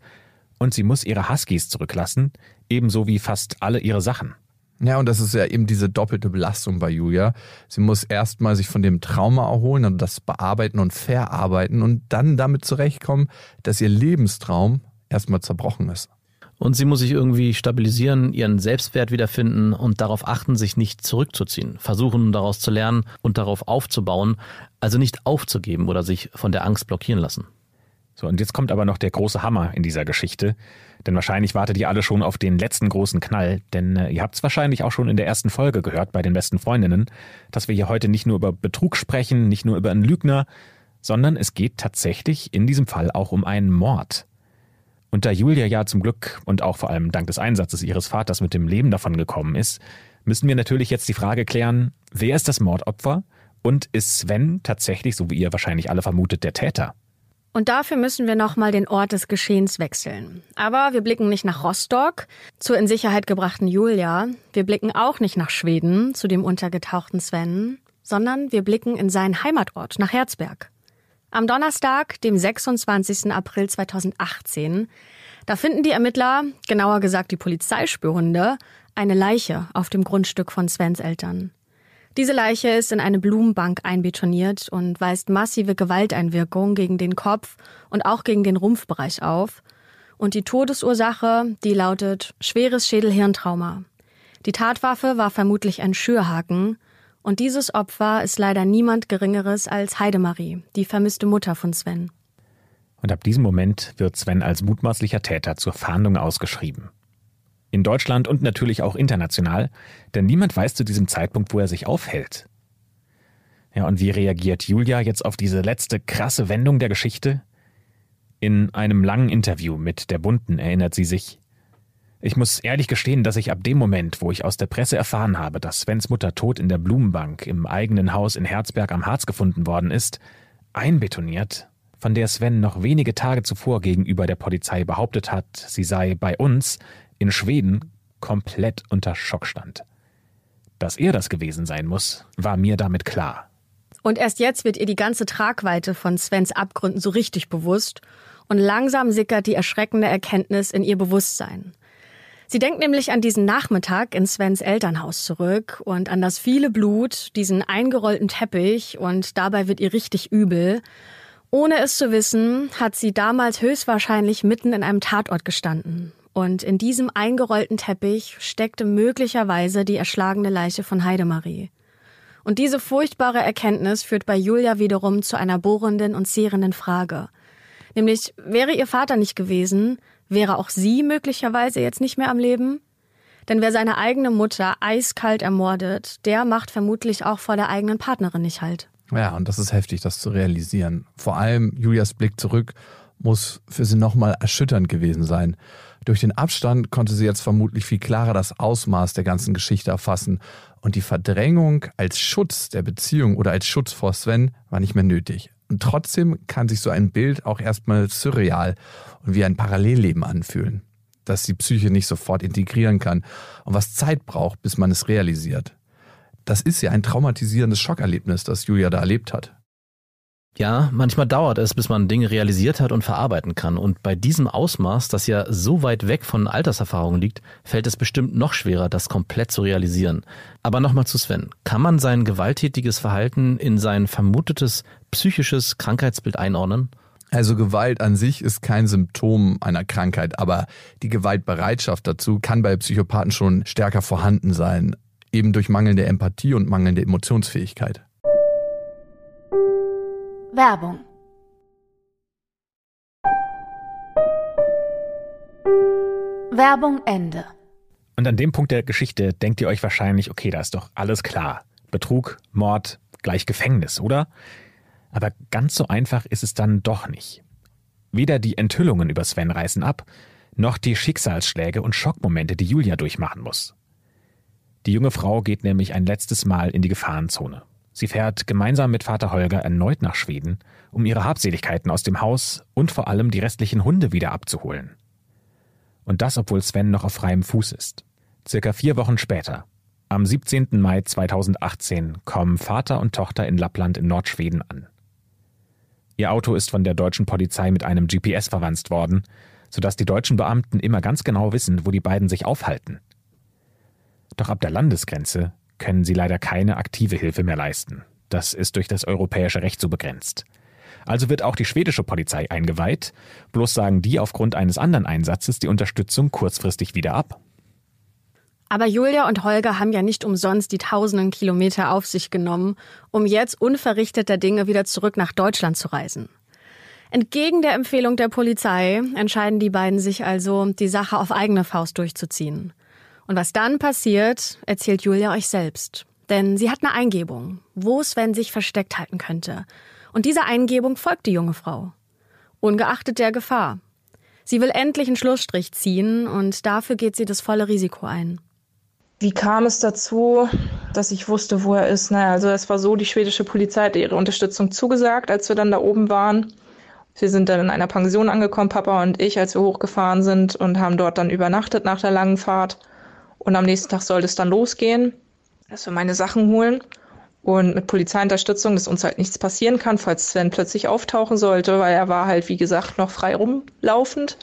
und sie muss ihre Huskys zurücklassen, ebenso wie fast alle ihre Sachen. Ja, und das ist ja eben diese doppelte Belastung bei Julia. Sie muss erstmal sich von dem Trauma erholen und das bearbeiten und verarbeiten und dann damit zurechtkommen, dass ihr Lebenstraum erstmal zerbrochen ist. Und sie muss sich irgendwie stabilisieren, ihren Selbstwert wiederfinden und darauf achten, sich nicht zurückzuziehen. Versuchen, daraus zu lernen und darauf aufzubauen. Also nicht aufzugeben oder sich von der Angst blockieren lassen. So, und jetzt kommt aber noch der große Hammer in dieser Geschichte. Denn wahrscheinlich wartet ihr alle schon auf den letzten großen Knall. Denn ihr habt es wahrscheinlich auch schon in der ersten Folge gehört bei den besten Freundinnen, dass wir hier heute nicht nur über Betrug sprechen, nicht nur über einen Lügner, sondern es geht tatsächlich in diesem Fall auch um einen Mord. Und da Julia ja zum Glück und auch vor allem dank des Einsatzes ihres Vaters mit dem Leben davon gekommen ist, müssen wir natürlich jetzt die Frage klären, wer ist das Mordopfer und ist Sven tatsächlich, so wie ihr wahrscheinlich alle vermutet, der Täter? Und dafür müssen wir nochmal den Ort des Geschehens wechseln. Aber wir blicken nicht nach Rostock, zur in Sicherheit gebrachten Julia. Wir blicken auch nicht nach Schweden, zu dem untergetauchten Sven, sondern wir blicken in seinen Heimatort, nach Herzberg. Am Donnerstag, dem 26. April 2018, da finden die Ermittler, genauer gesagt die Polizeispürhunde, eine Leiche auf dem Grundstück von Svens Eltern. Diese Leiche ist in eine Blumenbank einbetoniert und weist massive Gewalteinwirkung gegen den Kopf und auch gegen den Rumpfbereich auf. Und die Todesursache, die lautet schweres Schädelhirntrauma. Die Tatwaffe war vermutlich ein Schürhaken. Und dieses Opfer ist leider niemand Geringeres als Heidemarie, die vermisste Mutter von Sven. Und ab diesem Moment wird Sven als mutmaßlicher Täter zur Fahndung ausgeschrieben. In Deutschland und natürlich auch international, denn niemand weiß zu diesem Zeitpunkt, wo er sich aufhält. Ja, und wie reagiert Julia jetzt auf diese letzte krasse Wendung der Geschichte? In einem langen Interview mit der Bunten erinnert sie sich: Ich muss ehrlich gestehen, dass ich ab dem Moment, wo ich aus der Presse erfahren habe, dass Svens Mutter tot in der Blumenbank im eigenen Haus in Herzberg am Harz gefunden worden ist, einbetoniert, von der Sven noch wenige Tage zuvor gegenüber der Polizei behauptet hat, sie sei bei uns in Schweden komplett unter Schock stand. Dass er das gewesen sein muss, war mir damit klar. Und erst jetzt wird ihr die ganze Tragweite von Svens Abgründen so richtig bewusst und langsam sickert die erschreckende Erkenntnis in ihr Bewusstsein. Sie denkt nämlich an diesen Nachmittag in Svens Elternhaus zurück und an das viele Blut, diesen eingerollten Teppich und dabei wird ihr richtig übel. Ohne es zu wissen, hat sie damals höchstwahrscheinlich mitten in einem Tatort gestanden. Und in diesem eingerollten Teppich steckte möglicherweise die erschlagene Leiche von Heidemarie. Und diese furchtbare Erkenntnis führt bei Julia wiederum zu einer bohrenden und zehrenden Frage. Nämlich, wäre ihr Vater nicht gewesen, wäre auch sie möglicherweise jetzt nicht mehr am Leben? Denn wer seine eigene Mutter eiskalt ermordet, der macht vermutlich auch vor der eigenen Partnerin nicht halt. Ja, und das ist heftig, das zu realisieren. Vor allem Julias Blick zurück muss für sie nochmal erschütternd gewesen sein. Durch den Abstand konnte sie jetzt vermutlich viel klarer das Ausmaß der ganzen Geschichte erfassen und die Verdrängung als Schutz der Beziehung oder als Schutz vor Sven war nicht mehr nötig. Und trotzdem kann sich so ein Bild auch erstmal surreal und wie ein Parallelleben anfühlen, das die Psyche nicht sofort integrieren kann und was Zeit braucht, bis man es realisiert. Das ist ja ein traumatisierendes Schockerlebnis, das Julia da erlebt hat. Ja, manchmal dauert es, bis man Dinge realisiert hat und verarbeiten kann. Und bei diesem Ausmaß, das ja so weit weg von Alterserfahrung liegt, fällt es bestimmt noch schwerer, das komplett zu realisieren. Aber nochmal zu Sven. Kann man sein gewalttätiges Verhalten in sein vermutetes psychisches Krankheitsbild einordnen? Also Gewalt an sich ist kein Symptom einer Krankheit, aber die Gewaltbereitschaft dazu kann bei Psychopathen schon stärker vorhanden sein. Eben durch mangelnde Empathie und mangelnde Emotionsfähigkeit. Werbung. Werbung Ende. Und an dem Punkt der Geschichte denkt ihr euch wahrscheinlich, okay, da ist doch alles klar. Betrug, Mord, gleich Gefängnis, oder? Aber ganz so einfach ist es dann doch nicht. Weder die Enthüllungen über Sven reißen ab, noch die Schicksalsschläge und Schockmomente, die Julia durchmachen muss. Die junge Frau geht nämlich ein letztes Mal in die Gefahrenzone. Sie fährt gemeinsam mit Vater Holger erneut nach Schweden, um ihre Habseligkeiten aus dem Haus und vor allem die restlichen Hunde wieder abzuholen. Und das, obwohl Sven noch auf freiem Fuß ist. Circa 4 Wochen später, am 17. Mai 2018, kommen Vater und Tochter in Lappland in Nordschweden an. Ihr Auto ist von der deutschen Polizei mit einem GPS verwanzt worden, sodass die deutschen Beamten immer ganz genau wissen, wo die beiden sich aufhalten. Doch ab der Landesgrenze können sie leider keine aktive Hilfe mehr leisten. Das ist durch das europäische Recht so begrenzt. Also wird auch die schwedische Polizei eingeweiht, bloß sagen die aufgrund eines anderen Einsatzes die Unterstützung kurzfristig wieder ab. Aber Julia und Holger haben ja nicht umsonst die tausenden Kilometer auf sich genommen, um jetzt unverrichteter Dinge wieder zurück nach Deutschland zu reisen. Entgegen der Empfehlung der Polizei entscheiden die beiden sich also, die Sache auf eigene Faust durchzuziehen. Und was dann passiert, erzählt Julia euch selbst. Denn sie hat eine Eingebung, wo Sven sich versteckt halten könnte. Und dieser Eingebung folgt die junge Frau. Ungeachtet der Gefahr. Sie will endlich einen Schlussstrich ziehen und dafür geht sie das volle Risiko ein. Wie kam es dazu, dass ich wusste, wo er ist? Naja, also es war so, die schwedische Polizei hat ihre Unterstützung zugesagt, als wir dann da oben waren. Wir sind dann in einer Pension angekommen, Papa und ich, als wir hochgefahren sind und haben dort dann übernachtet nach der langen Fahrt. Und am nächsten Tag sollte es dann losgehen, dass wir meine Sachen holen und mit Polizeiunterstützung, dass uns halt nichts passieren kann, falls Sven plötzlich auftauchen sollte, weil er war halt, wie gesagt, noch frei rumlaufend.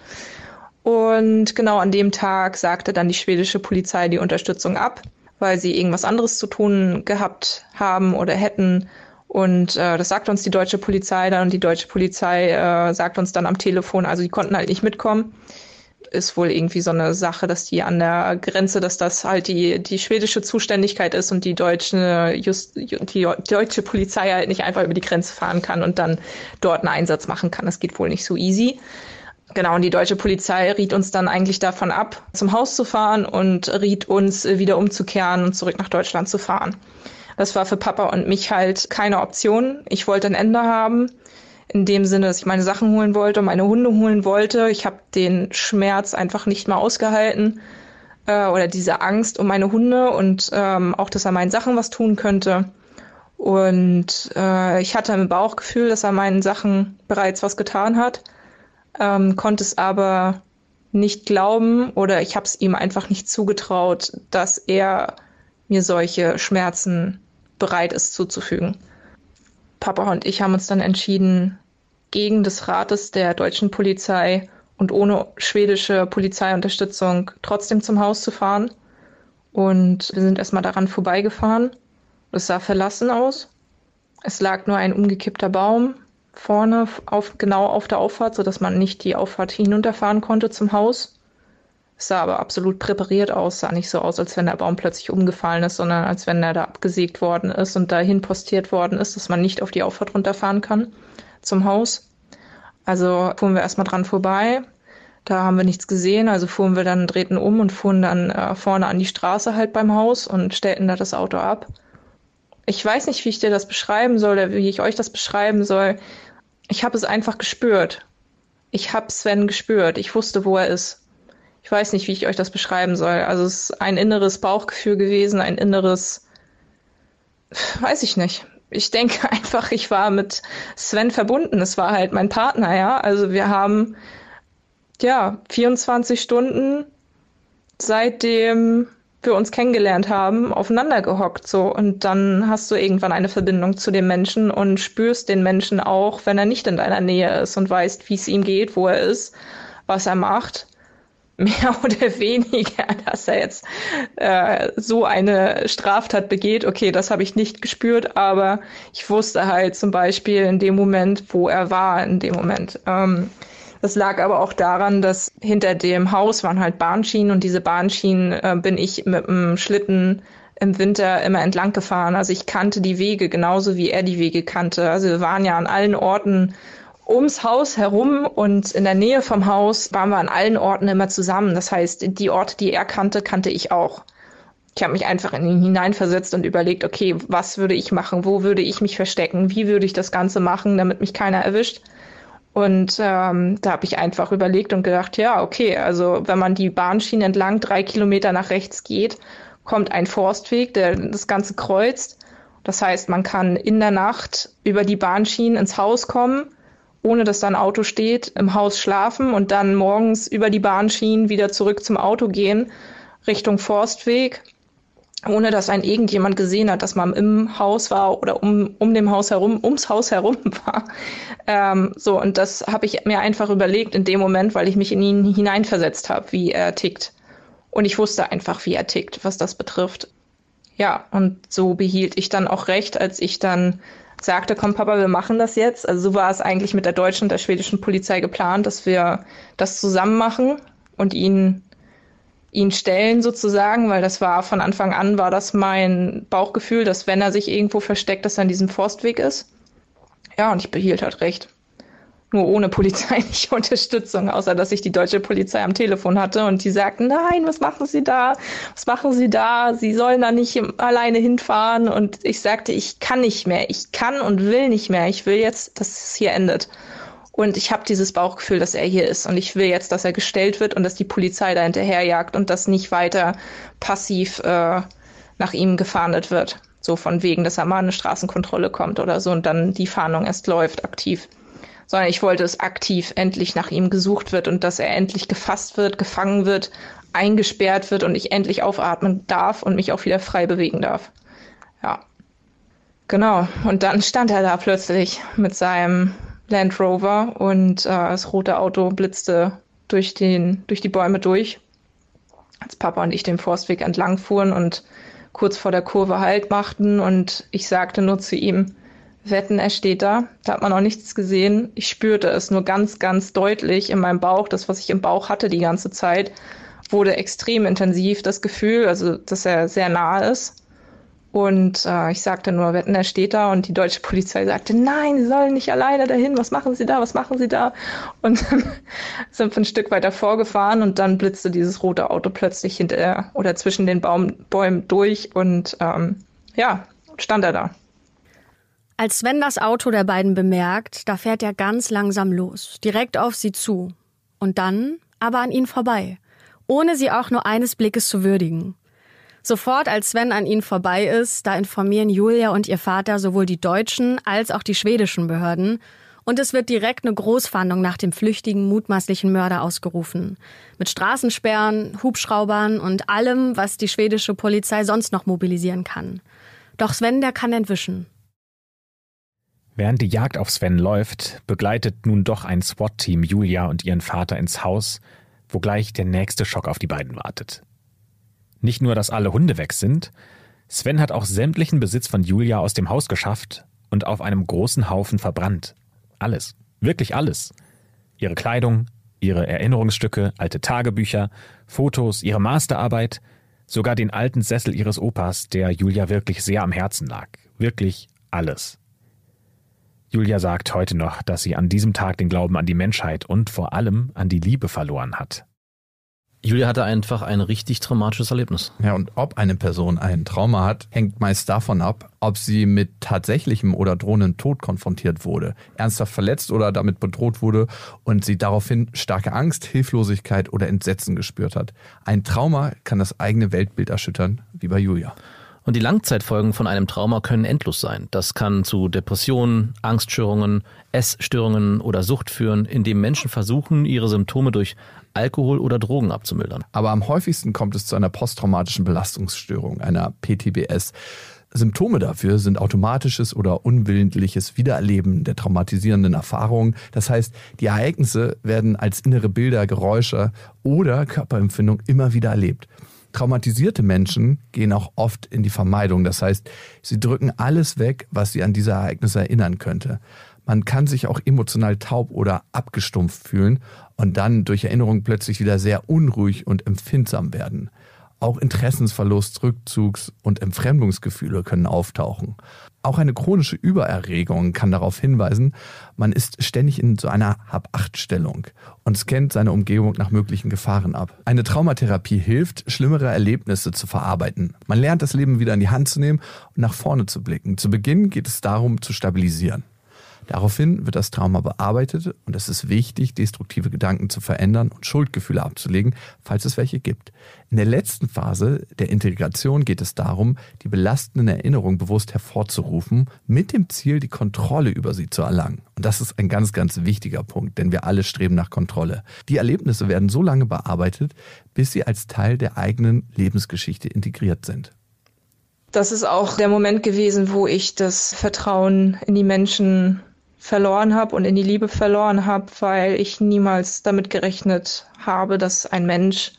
Und genau an dem Tag sagte dann die schwedische Polizei die Unterstützung ab, weil sie irgendwas anderes zu tun gehabt haben oder hätten. Und das sagte uns die deutsche Polizei dann und die deutsche Polizei sagte uns dann am Telefon, also die konnten halt nicht mitkommen. Ist wohl irgendwie so eine Sache, dass die an der Grenze, dass das halt die schwedische Zuständigkeit ist und die deutsche Polizei halt nicht einfach über die Grenze fahren kann und dann dort einen Einsatz machen kann. Das geht wohl nicht so easy. Genau, und die deutsche Polizei riet uns dann eigentlich davon ab, zum Haus zu fahren und riet uns, wieder umzukehren und zurück nach Deutschland zu fahren. Das war für Papa und mich halt keine Option. Ich wollte ein Ende haben. in dem Sinne, dass ich meine Sachen holen wollte, meine Hunde holen wollte. Ich habe den Schmerz einfach nicht mehr ausgehalten oder diese Angst um meine Hunde und auch, dass er meinen Sachen was tun könnte. Und ich hatte im Bauchgefühl, dass er meinen Sachen bereits was getan hat, konnte es aber nicht glauben oder ich habe es ihm einfach nicht zugetraut, dass er mir solche Schmerzen bereit ist zuzufügen. Papa und ich haben uns dann entschieden, gegen des Rates der deutschen Polizei und ohne schwedische Polizeiunterstützung trotzdem zum Haus zu fahren. Und wir sind erstmal daran vorbeigefahren. Es sah verlassen aus. Es lag nur ein umgekippter Baum vorne genau auf der Auffahrt, sodass man nicht die Auffahrt hinunterfahren konnte zum Haus. Es sah aber absolut präpariert aus, sah nicht so aus, als wenn der Baum plötzlich umgefallen ist, sondern als wenn er da abgesägt worden ist und dahin postiert worden ist, dass man nicht auf die Auffahrt runterfahren kann zum Haus. Also fuhren wir erstmal dran vorbei, da haben wir nichts gesehen, also fuhren wir dann, drehten um und fuhren dann vorne an die Straße halt beim Haus und stellten da das Auto ab. Ich weiß nicht, wie ich dir das beschreiben soll oder wie ich euch das beschreiben soll. Ich habe es einfach gespürt. Ich habe Sven gespürt. Ich wusste, wo er ist. Ich weiß nicht, wie ich euch das beschreiben soll. Also es ist ein inneres Bauchgefühl gewesen, ein inneres, weiß ich nicht. Ich denke einfach, ich war mit Sven verbunden. Es war halt mein Partner, ja. Also wir haben, 24 Stunden, seitdem wir uns kennengelernt haben, aufeinander gehockt, so. Und dann hast du irgendwann eine Verbindung zu dem Menschen und spürst den Menschen auch, wenn er nicht in deiner Nähe ist und weißt, wie es ihm geht, wo er ist, was er macht. Mehr oder weniger, dass er jetzt so eine Straftat begeht. Okay, das habe ich nicht gespürt, aber ich wusste halt zum Beispiel in dem Moment, wo er war in dem Moment. Das lag aber auch daran, dass hinter dem Haus waren halt Bahnschienen und diese Bahnschienen bin ich mit dem Schlitten im Winter immer entlang gefahren. Also ich kannte die Wege genauso, wie er die Wege kannte. Also wir waren ja an allen Orten ums Haus herum und in der Nähe vom Haus waren wir an allen Orten immer zusammen. Das heißt, die Orte, die er kannte, kannte ich auch. Ich habe mich einfach in ihn hineinversetzt und überlegt, okay, was würde ich machen? Wo würde ich mich verstecken? Wie würde ich das Ganze machen, damit mich keiner erwischt? Und da habe ich einfach überlegt und gedacht, ja, okay, also wenn man die Bahnschienen entlang 3 Kilometer nach rechts geht, kommt ein Forstweg, der das Ganze kreuzt. Das heißt, man kann in der Nacht über die Bahnschienen ins Haus kommen, ohne dass da ein Auto steht, im Haus schlafen und dann morgens über die Bahnschienen wieder zurück zum Auto gehen, Richtung Forstweg, ohne dass einen irgendjemand gesehen hat, dass man im Haus war oder ums Haus herum war. Und das habe ich mir einfach überlegt in dem Moment, weil ich mich in ihn hineinversetzt habe, wie er tickt. Und ich wusste einfach, wie er tickt, was das betrifft. Ja, und so behielt ich dann auch recht, als ich dann sagte, komm Papa, wir machen das jetzt. Also so war es eigentlich mit der deutschen und der schwedischen Polizei geplant, dass wir das zusammen machen und ihn stellen sozusagen, weil das war von Anfang an, war das mein Bauchgefühl, dass wenn er sich irgendwo versteckt, dass er an diesem Forstweg ist. Ja, und ich behielt halt recht. Nur ohne polizeiliche Unterstützung, außer dass ich die deutsche Polizei am Telefon hatte und die sagten, nein, was machen Sie da? Was machen Sie da? Sie sollen da nicht alleine hinfahren. Und ich sagte, ich kann nicht mehr. Ich kann und will nicht mehr. Ich will jetzt, dass es hier endet. Und ich habe dieses Bauchgefühl, dass er hier ist. Und ich will jetzt, dass er gestellt wird und dass die Polizei da hinterherjagt und dass nicht weiter passiv nach ihm gefahndet wird. So von wegen, dass er mal eine Straßenkontrolle kommt oder so und dann die Fahndung erst läuft aktiv. Sondern ich wollte, dass aktiv endlich nach ihm gesucht wird und dass er endlich gefasst wird, gefangen wird, eingesperrt wird und ich endlich aufatmen darf und mich auch wieder frei bewegen darf. Ja, genau. Und dann stand er da plötzlich mit seinem Land Rover und das rote Auto blitzte durch die Bäume durch, als Papa und ich den Forstweg entlang fuhren und kurz vor der Kurve Halt machten und ich sagte nur zu ihm, wetten, er steht da. Da hat man auch nichts gesehen. Ich spürte es nur ganz, ganz deutlich in meinem Bauch. Das, was ich im Bauch hatte die ganze Zeit, wurde extrem intensiv. Das Gefühl, also dass er sehr nah ist. Und ich sagte nur, wetten, er steht da. Und die deutsche Polizei sagte, nein, Sie sollen nicht alleine dahin. Was machen Sie da? Was machen Sie da? Und dann sind wir ein Stück weiter vorgefahren. Und dann blitzte dieses rote Auto plötzlich hinter oder zwischen den Bäumen durch. Und stand er da. Als Sven das Auto der beiden bemerkt, da fährt er ganz langsam los, direkt auf sie zu. Und dann aber an ihnen vorbei, ohne sie auch nur eines Blickes zu würdigen. Sofort, als Sven an ihnen vorbei ist, da informieren Julia und ihr Vater sowohl die deutschen als auch die schwedischen Behörden. Und es wird direkt eine Großfahndung nach dem flüchtigen, mutmaßlichen Mörder ausgerufen. Mit Straßensperren, Hubschraubern und allem, was die schwedische Polizei sonst noch mobilisieren kann. Doch Sven, der kann entwischen. Während die Jagd auf Sven läuft, begleitet nun doch ein SWAT-Team Julia und ihren Vater ins Haus, wo gleich der nächste Schock auf die beiden wartet. Nicht nur, dass alle Hunde weg sind, Sven hat auch sämtlichen Besitz von Julia aus dem Haus geschafft und auf einem großen Haufen verbrannt. Alles. Wirklich alles. Ihre Kleidung, ihre Erinnerungsstücke, alte Tagebücher, Fotos, ihre Masterarbeit, sogar den alten Sessel ihres Opas, der Julia wirklich sehr am Herzen lag. Wirklich alles. Julia sagt heute noch, dass sie an diesem Tag den Glauben an die Menschheit und vor allem an die Liebe verloren hat. Julia hatte einfach ein richtig traumatisches Erlebnis. Ja, und ob eine Person ein Trauma hat, hängt meist davon ab, ob sie mit tatsächlichem oder drohendem Tod konfrontiert wurde, ernsthaft verletzt oder damit bedroht wurde und sie daraufhin starke Angst, Hilflosigkeit oder Entsetzen gespürt hat. Ein Trauma kann das eigene Weltbild erschüttern, wie bei Julia. Und die Langzeitfolgen von einem Trauma können endlos sein. Das kann zu Depressionen, Angststörungen, Essstörungen oder Sucht führen, indem Menschen versuchen, ihre Symptome durch Alkohol oder Drogen abzumildern. Aber am häufigsten kommt es zu einer posttraumatischen Belastungsstörung, einer PTBS. Symptome dafür sind automatisches oder unwillentliches Wiedererleben der traumatisierenden Erfahrungen. Das heißt, die Ereignisse werden als innere Bilder, Geräusche oder Körperempfindung immer wieder erlebt. Traumatisierte Menschen gehen auch oft in die Vermeidung. Das heißt, sie drücken alles weg, was sie an diese Ereignisse erinnern könnte. Man kann sich auch emotional taub oder abgestumpft fühlen und dann durch Erinnerung plötzlich wieder sehr unruhig und empfindsam werden. Auch Interessensverlust, Rückzugs- und Entfremdungsgefühle können auftauchen. Auch eine chronische Übererregung kann darauf hinweisen, man ist ständig in so einer Hab-Acht-Stellung und scannt seine Umgebung nach möglichen Gefahren ab. Eine Traumatherapie hilft, schlimmere Erlebnisse zu verarbeiten. Man lernt, das Leben wieder in die Hand zu nehmen und nach vorne zu blicken. Zu Beginn geht es darum, zu stabilisieren. Daraufhin wird das Trauma bearbeitet und es ist wichtig, destruktive Gedanken zu verändern und Schuldgefühle abzulegen, falls es welche gibt. In der letzten Phase der Integration geht es darum, die belastenden Erinnerungen bewusst hervorzurufen, mit dem Ziel, die Kontrolle über sie zu erlangen. Und das ist ein ganz, ganz wichtiger Punkt, denn wir alle streben nach Kontrolle. Die Erlebnisse werden so lange bearbeitet, bis sie als Teil der eigenen Lebensgeschichte integriert sind. Das ist auch der Moment gewesen, wo ich das Vertrauen in die Menschen verloren habe und in die Liebe verloren habe, weil ich niemals damit gerechnet habe, dass ein Mensch,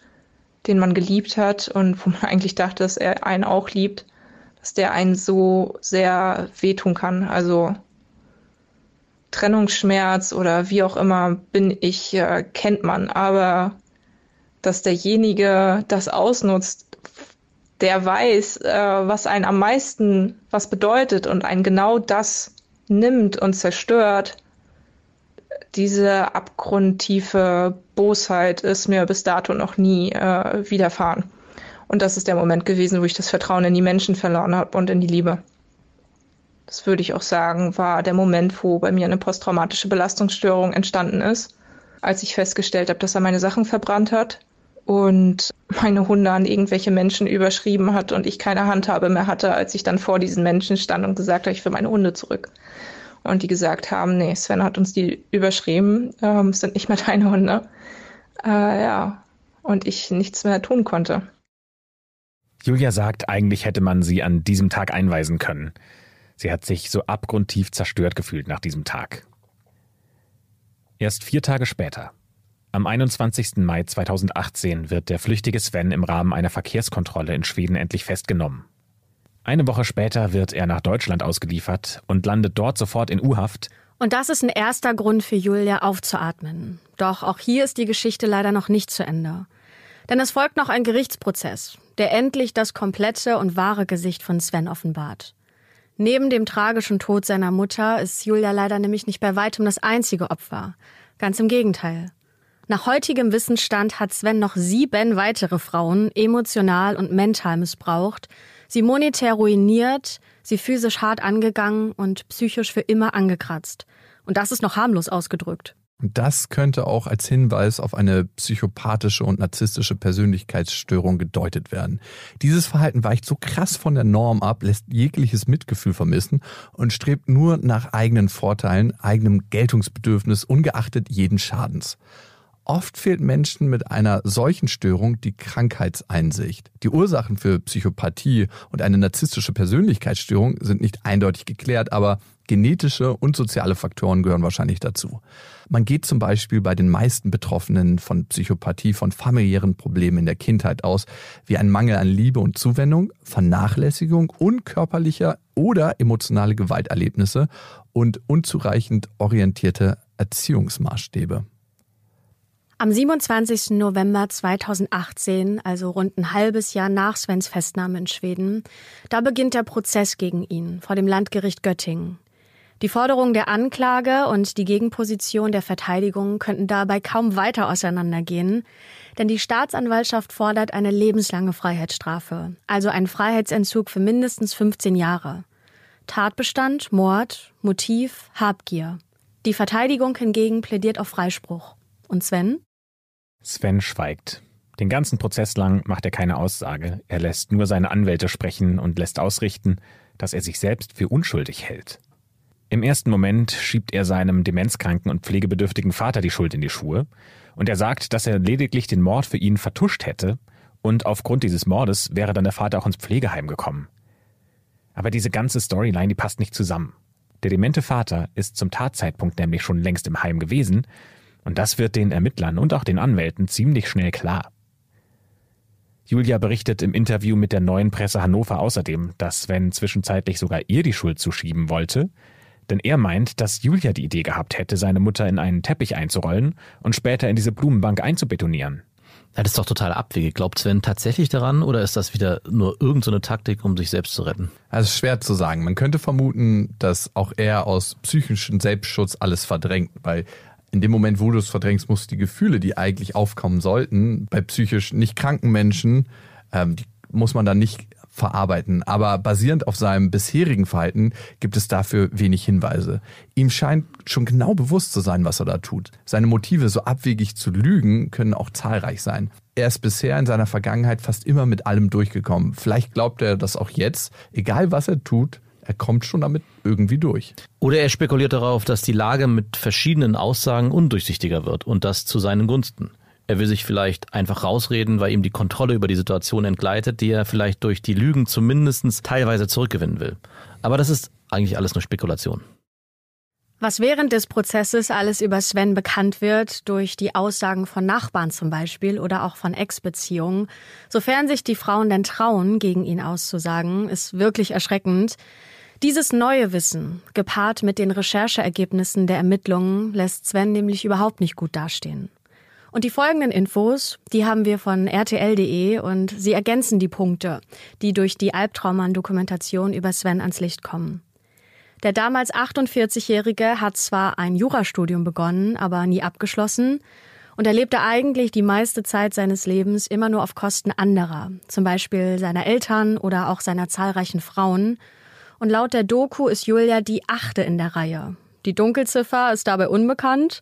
den man geliebt hat und wo man eigentlich dachte, dass er einen auch liebt, dass der einen so sehr wehtun kann. Also Trennungsschmerz oder wie auch immer kennt man, aber dass derjenige das ausnutzt, der weiß, was einen am meisten was bedeutet und einen genau das nimmt und zerstört. Diese abgrundtiefe Bosheit ist mir bis dato noch nie widerfahren. Und das ist der Moment gewesen, wo ich das Vertrauen in die Menschen verloren habe und in die Liebe. Das würde ich auch sagen, war der Moment, wo bei mir eine posttraumatische Belastungsstörung entstanden ist, als ich festgestellt habe, dass er meine Sachen verbrannt hat und meine Hunde an irgendwelche Menschen überschrieben hat und ich keine Handhabe mehr hatte, als ich dann vor diesen Menschen stand und gesagt habe, ich will meine Hunde zurück. Und die gesagt haben, nee, Sven hat uns die überschrieben, es sind nicht mehr deine Hunde. Und ich nichts mehr tun konnte. Julia sagt, eigentlich hätte man sie an diesem Tag einweisen können. Sie hat sich so abgrundtief zerstört gefühlt nach diesem Tag. Erst 4 Tage später, am 21. Mai 2018, wird der flüchtige Sven im Rahmen einer Verkehrskontrolle in Schweden endlich festgenommen. Eine Woche später wird er nach Deutschland ausgeliefert und landet dort sofort in U-Haft. Und das ist ein erster Grund für Julia aufzuatmen. Doch auch hier ist die Geschichte leider noch nicht zu Ende. Denn es folgt noch ein Gerichtsprozess, der endlich das komplette und wahre Gesicht von Sven offenbart. Neben dem tragischen Tod seiner Mutter ist Julia leider nämlich nicht bei weitem das einzige Opfer. Ganz im Gegenteil. Nach heutigem Wissensstand hat Sven noch 7 weitere Frauen emotional und mental missbraucht, sie monetär ruiniert, sie physisch hart angegangen und psychisch für immer angekratzt. Und das ist noch harmlos ausgedrückt. Das könnte auch als Hinweis auf eine psychopathische und narzisstische Persönlichkeitsstörung gedeutet werden. Dieses Verhalten weicht so krass von der Norm ab, lässt jegliches Mitgefühl vermissen und strebt nur nach eigenen Vorteilen, eigenem Geltungsbedürfnis, ungeachtet jeden Schadens. Oft fehlt Menschen mit einer solchen Störung die Krankheitseinsicht. Die Ursachen für Psychopathie und eine narzisstische Persönlichkeitsstörung sind nicht eindeutig geklärt, aber genetische und soziale Faktoren gehören wahrscheinlich dazu. Man geht zum Beispiel bei den meisten Betroffenen von Psychopathie von familiären Problemen in der Kindheit aus, wie ein Mangel an Liebe und Zuwendung, Vernachlässigung, unkörperlicher oder emotionale Gewalterlebnisse und unzureichend orientierte Erziehungsmaßstäbe. Am 27. November 2018, also rund ein halbes Jahr nach Svens Festnahme in Schweden, da beginnt der Prozess gegen ihn vor dem Landgericht Göttingen. Die Forderungen der Anklage und die Gegenposition der Verteidigung könnten dabei kaum weiter auseinandergehen, denn die Staatsanwaltschaft fordert eine lebenslange Freiheitsstrafe, also einen Freiheitsentzug für mindestens 15 Jahre. Tatbestand, Mord, Motiv, Habgier. Die Verteidigung hingegen plädiert auf Freispruch. Und Sven? Sven schweigt. Den ganzen Prozess lang macht er keine Aussage. Er lässt nur seine Anwälte sprechen und lässt ausrichten, dass er sich selbst für unschuldig hält. Im ersten Moment schiebt er seinem demenzkranken und pflegebedürftigen Vater die Schuld in die Schuhe. Und er sagt, dass er lediglich den Mord für ihn vertuscht hätte. Und aufgrund dieses Mordes wäre dann der Vater auch ins Pflegeheim gekommen. Aber diese ganze Storyline, die passt nicht zusammen. Der demente Vater ist zum Tatzeitpunkt nämlich schon längst im Heim gewesen. Und das wird den Ermittlern und auch den Anwälten ziemlich schnell klar. Julia berichtet im Interview mit der Neuen Presse Hannover außerdem, dass Sven zwischenzeitlich sogar ihr die Schuld zuschieben wollte, denn er meint, dass Julia die Idee gehabt hätte, seine Mutter in einen Teppich einzurollen und später in diese Blumenbank einzubetonieren. Das ist doch total abwegig. Glaubt Sven tatsächlich daran oder ist das wieder nur irgendeine Taktik, um sich selbst zu retten? Also schwer zu sagen. Man könnte vermuten, dass auch er aus psychischem Selbstschutz alles verdrängt, weil in dem Moment, wo du es verdrängst, musst du die Gefühle, die eigentlich aufkommen sollten, bei psychisch nicht kranken Menschen, die muss man dann nicht verarbeiten. Aber basierend auf seinem bisherigen Verhalten gibt es dafür wenig Hinweise. Ihm scheint schon genau bewusst zu sein, was er da tut. Seine Motive, so abwegig zu lügen, können auch zahlreich sein. Er ist bisher in seiner Vergangenheit fast immer mit allem durchgekommen. Vielleicht glaubt er das auch jetzt, egal was er tut, er kommt schon damit irgendwie durch. Oder er spekuliert darauf, dass die Lage mit verschiedenen Aussagen undurchsichtiger wird und das zu seinen Gunsten. Er will sich vielleicht einfach rausreden, weil ihm die Kontrolle über die Situation entgleitet, die er vielleicht durch die Lügen zumindest teilweise zurückgewinnen will. Aber das ist eigentlich alles nur Spekulation. Was während des Prozesses alles über Sven bekannt wird, durch die Aussagen von Nachbarn zum Beispiel oder auch von Ex-Beziehungen, sofern sich die Frauen denn trauen, gegen ihn auszusagen, ist wirklich erschreckend. Dieses neue Wissen, gepaart mit den Rechercheergebnissen der Ermittlungen, lässt Sven nämlich überhaupt nicht gut dastehen. Und die folgenden Infos, die haben wir von RTL.de und sie ergänzen die Punkte, die durch die Albtraummann-Dokumentation über Sven ans Licht kommen. Der damals 48-Jährige hat zwar ein Jurastudium begonnen, aber nie abgeschlossen und er lebte eigentlich die meiste Zeit seines Lebens immer nur auf Kosten anderer, zum Beispiel seiner Eltern oder auch seiner zahlreichen Frauen. Und laut der Doku ist Julia die 8. in der Reihe. Die Dunkelziffer ist dabei unbekannt.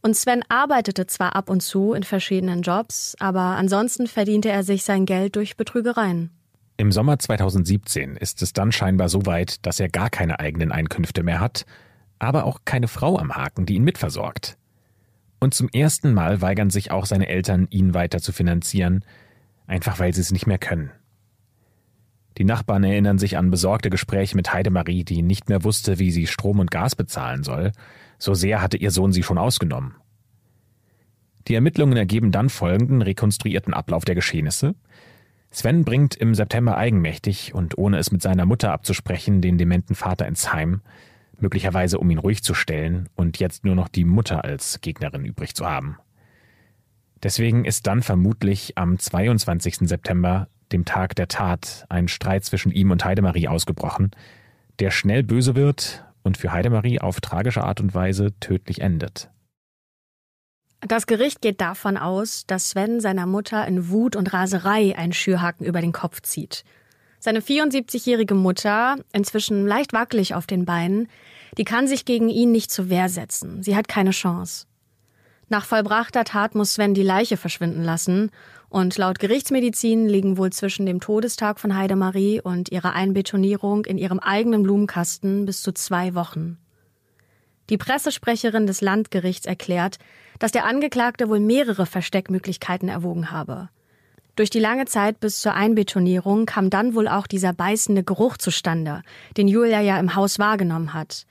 Und Sven arbeitete zwar ab und zu in verschiedenen Jobs, aber ansonsten verdiente er sich sein Geld durch Betrügereien. Im Sommer 2017 ist es dann scheinbar so weit, dass er gar keine eigenen Einkünfte mehr hat, aber auch keine Frau am Haken, die ihn mitversorgt. Und zum ersten Mal weigern sich auch seine Eltern, ihn weiter zu finanzieren, einfach weil sie es nicht mehr können. Die Nachbarn erinnern sich an besorgte Gespräche mit Heidemarie, die nicht mehr wusste, wie sie Strom und Gas bezahlen soll. So sehr hatte ihr Sohn sie schon ausgenommen. Die Ermittlungen ergeben dann folgenden rekonstruierten Ablauf der Geschehnisse. Sven bringt im September eigenmächtig und ohne es mit seiner Mutter abzusprechen den dementen Vater ins Heim, möglicherweise um ihn ruhig zu stellen und jetzt nur noch die Mutter als Gegnerin übrig zu haben. Deswegen ist dann vermutlich am 22. September, dem Tag der Tat, ein Streit zwischen ihm und Heidemarie ausgebrochen, der schnell böse wird und für Heidemarie auf tragische Art und Weise tödlich endet. Das Gericht geht davon aus, dass Sven seiner Mutter in Wut und Raserei einen Schürhaken über den Kopf zieht. Seine 74-jährige Mutter, inzwischen leicht wackelig auf den Beinen, die kann sich gegen ihn nicht zur Wehr setzen. Sie hat keine Chance. Nach vollbrachter Tat muss Sven die Leiche verschwinden lassen. Und laut Gerichtsmedizin liegen wohl zwischen dem Todestag von Heidemarie und ihrer Einbetonierung in ihrem eigenen Blumenkasten bis zu 2 Wochen. Die Pressesprecherin des Landgerichts erklärt, dass der Angeklagte wohl mehrere Versteckmöglichkeiten erwogen habe. Durch die lange Zeit bis zur Einbetonierung kam dann wohl auch dieser beißende Geruch zustande, den Julia ja im Haus wahrgenommen hat.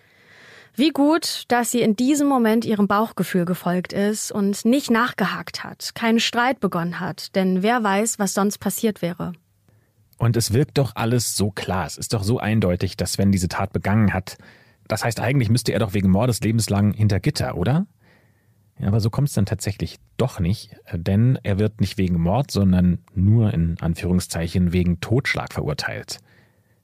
Wie gut, dass sie in diesem Moment ihrem Bauchgefühl gefolgt ist und nicht nachgehakt hat, keinen Streit begonnen hat, denn wer weiß, was sonst passiert wäre. Und es wirkt doch alles so klar, es ist doch so eindeutig, dass Sven diese Tat begangen hat. Das heißt, eigentlich müsste er doch wegen Mordes lebenslang hinter Gitter, oder? Aber so kommt es dann tatsächlich doch nicht, denn er wird nicht wegen Mord, sondern nur in Anführungszeichen wegen Totschlag verurteilt.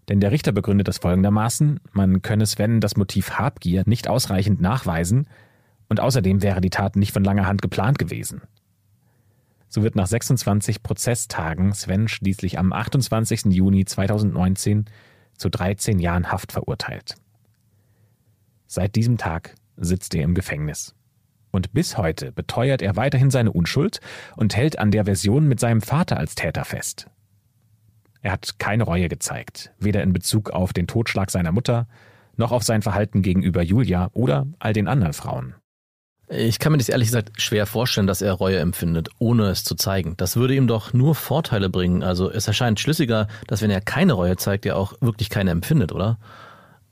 Denn der Richter begründet das folgendermaßen: Man könne Sven das Motiv Habgier nicht ausreichend nachweisen und außerdem wäre die Tat nicht von langer Hand geplant gewesen. So wird nach 26 Prozesstagen Sven schließlich am 28. Juni 2019 zu 13 Jahren Haft verurteilt. Seit diesem Tag sitzt er im Gefängnis. Und bis heute beteuert er weiterhin seine Unschuld und hält an der Version mit seinem Vater als Täter fest. Er hat keine Reue gezeigt, weder in Bezug auf den Totschlag seiner Mutter, noch auf sein Verhalten gegenüber Julia oder all den anderen Frauen. Ich kann mir das ehrlich gesagt schwer vorstellen, dass er Reue empfindet, ohne es zu zeigen. Das würde ihm doch nur Vorteile bringen. Also es erscheint schlüssiger, dass wenn er keine Reue zeigt, er auch wirklich keine empfindet, oder?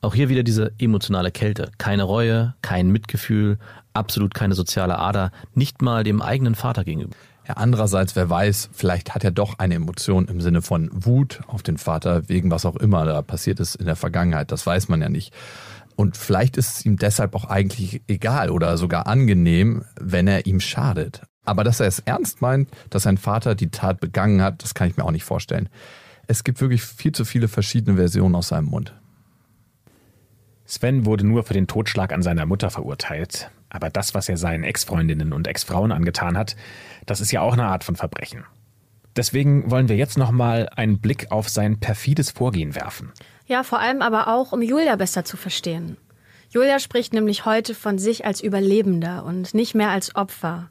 Auch hier wieder diese emotionale Kälte. Keine Reue, kein Mitgefühl, absolut keine soziale Ader, nicht mal dem eigenen Vater gegenüber. Ja, andererseits, wer weiß, vielleicht hat er doch eine Emotion im Sinne von Wut auf den Vater, wegen was auch immer da passiert ist in der Vergangenheit. Das weiß man ja nicht. Und vielleicht ist es ihm deshalb auch eigentlich egal oder sogar angenehm, wenn er ihm schadet. Aber dass er es ernst meint, dass sein Vater die Tat begangen hat, das kann ich mir auch nicht vorstellen. Es gibt wirklich viel zu viele verschiedene Versionen aus seinem Mund. Sven wurde nur für den Totschlag an seiner Mutter verurteilt. Aber das, was er seinen Ex-Freundinnen und Ex-Frauen angetan hat, das ist ja auch eine Art von Verbrechen. Deswegen wollen wir jetzt nochmal einen Blick auf sein perfides Vorgehen werfen. Ja, vor allem aber auch, um Julia besser zu verstehen. Julia spricht nämlich heute von sich als Überlebender und nicht mehr als Opfer.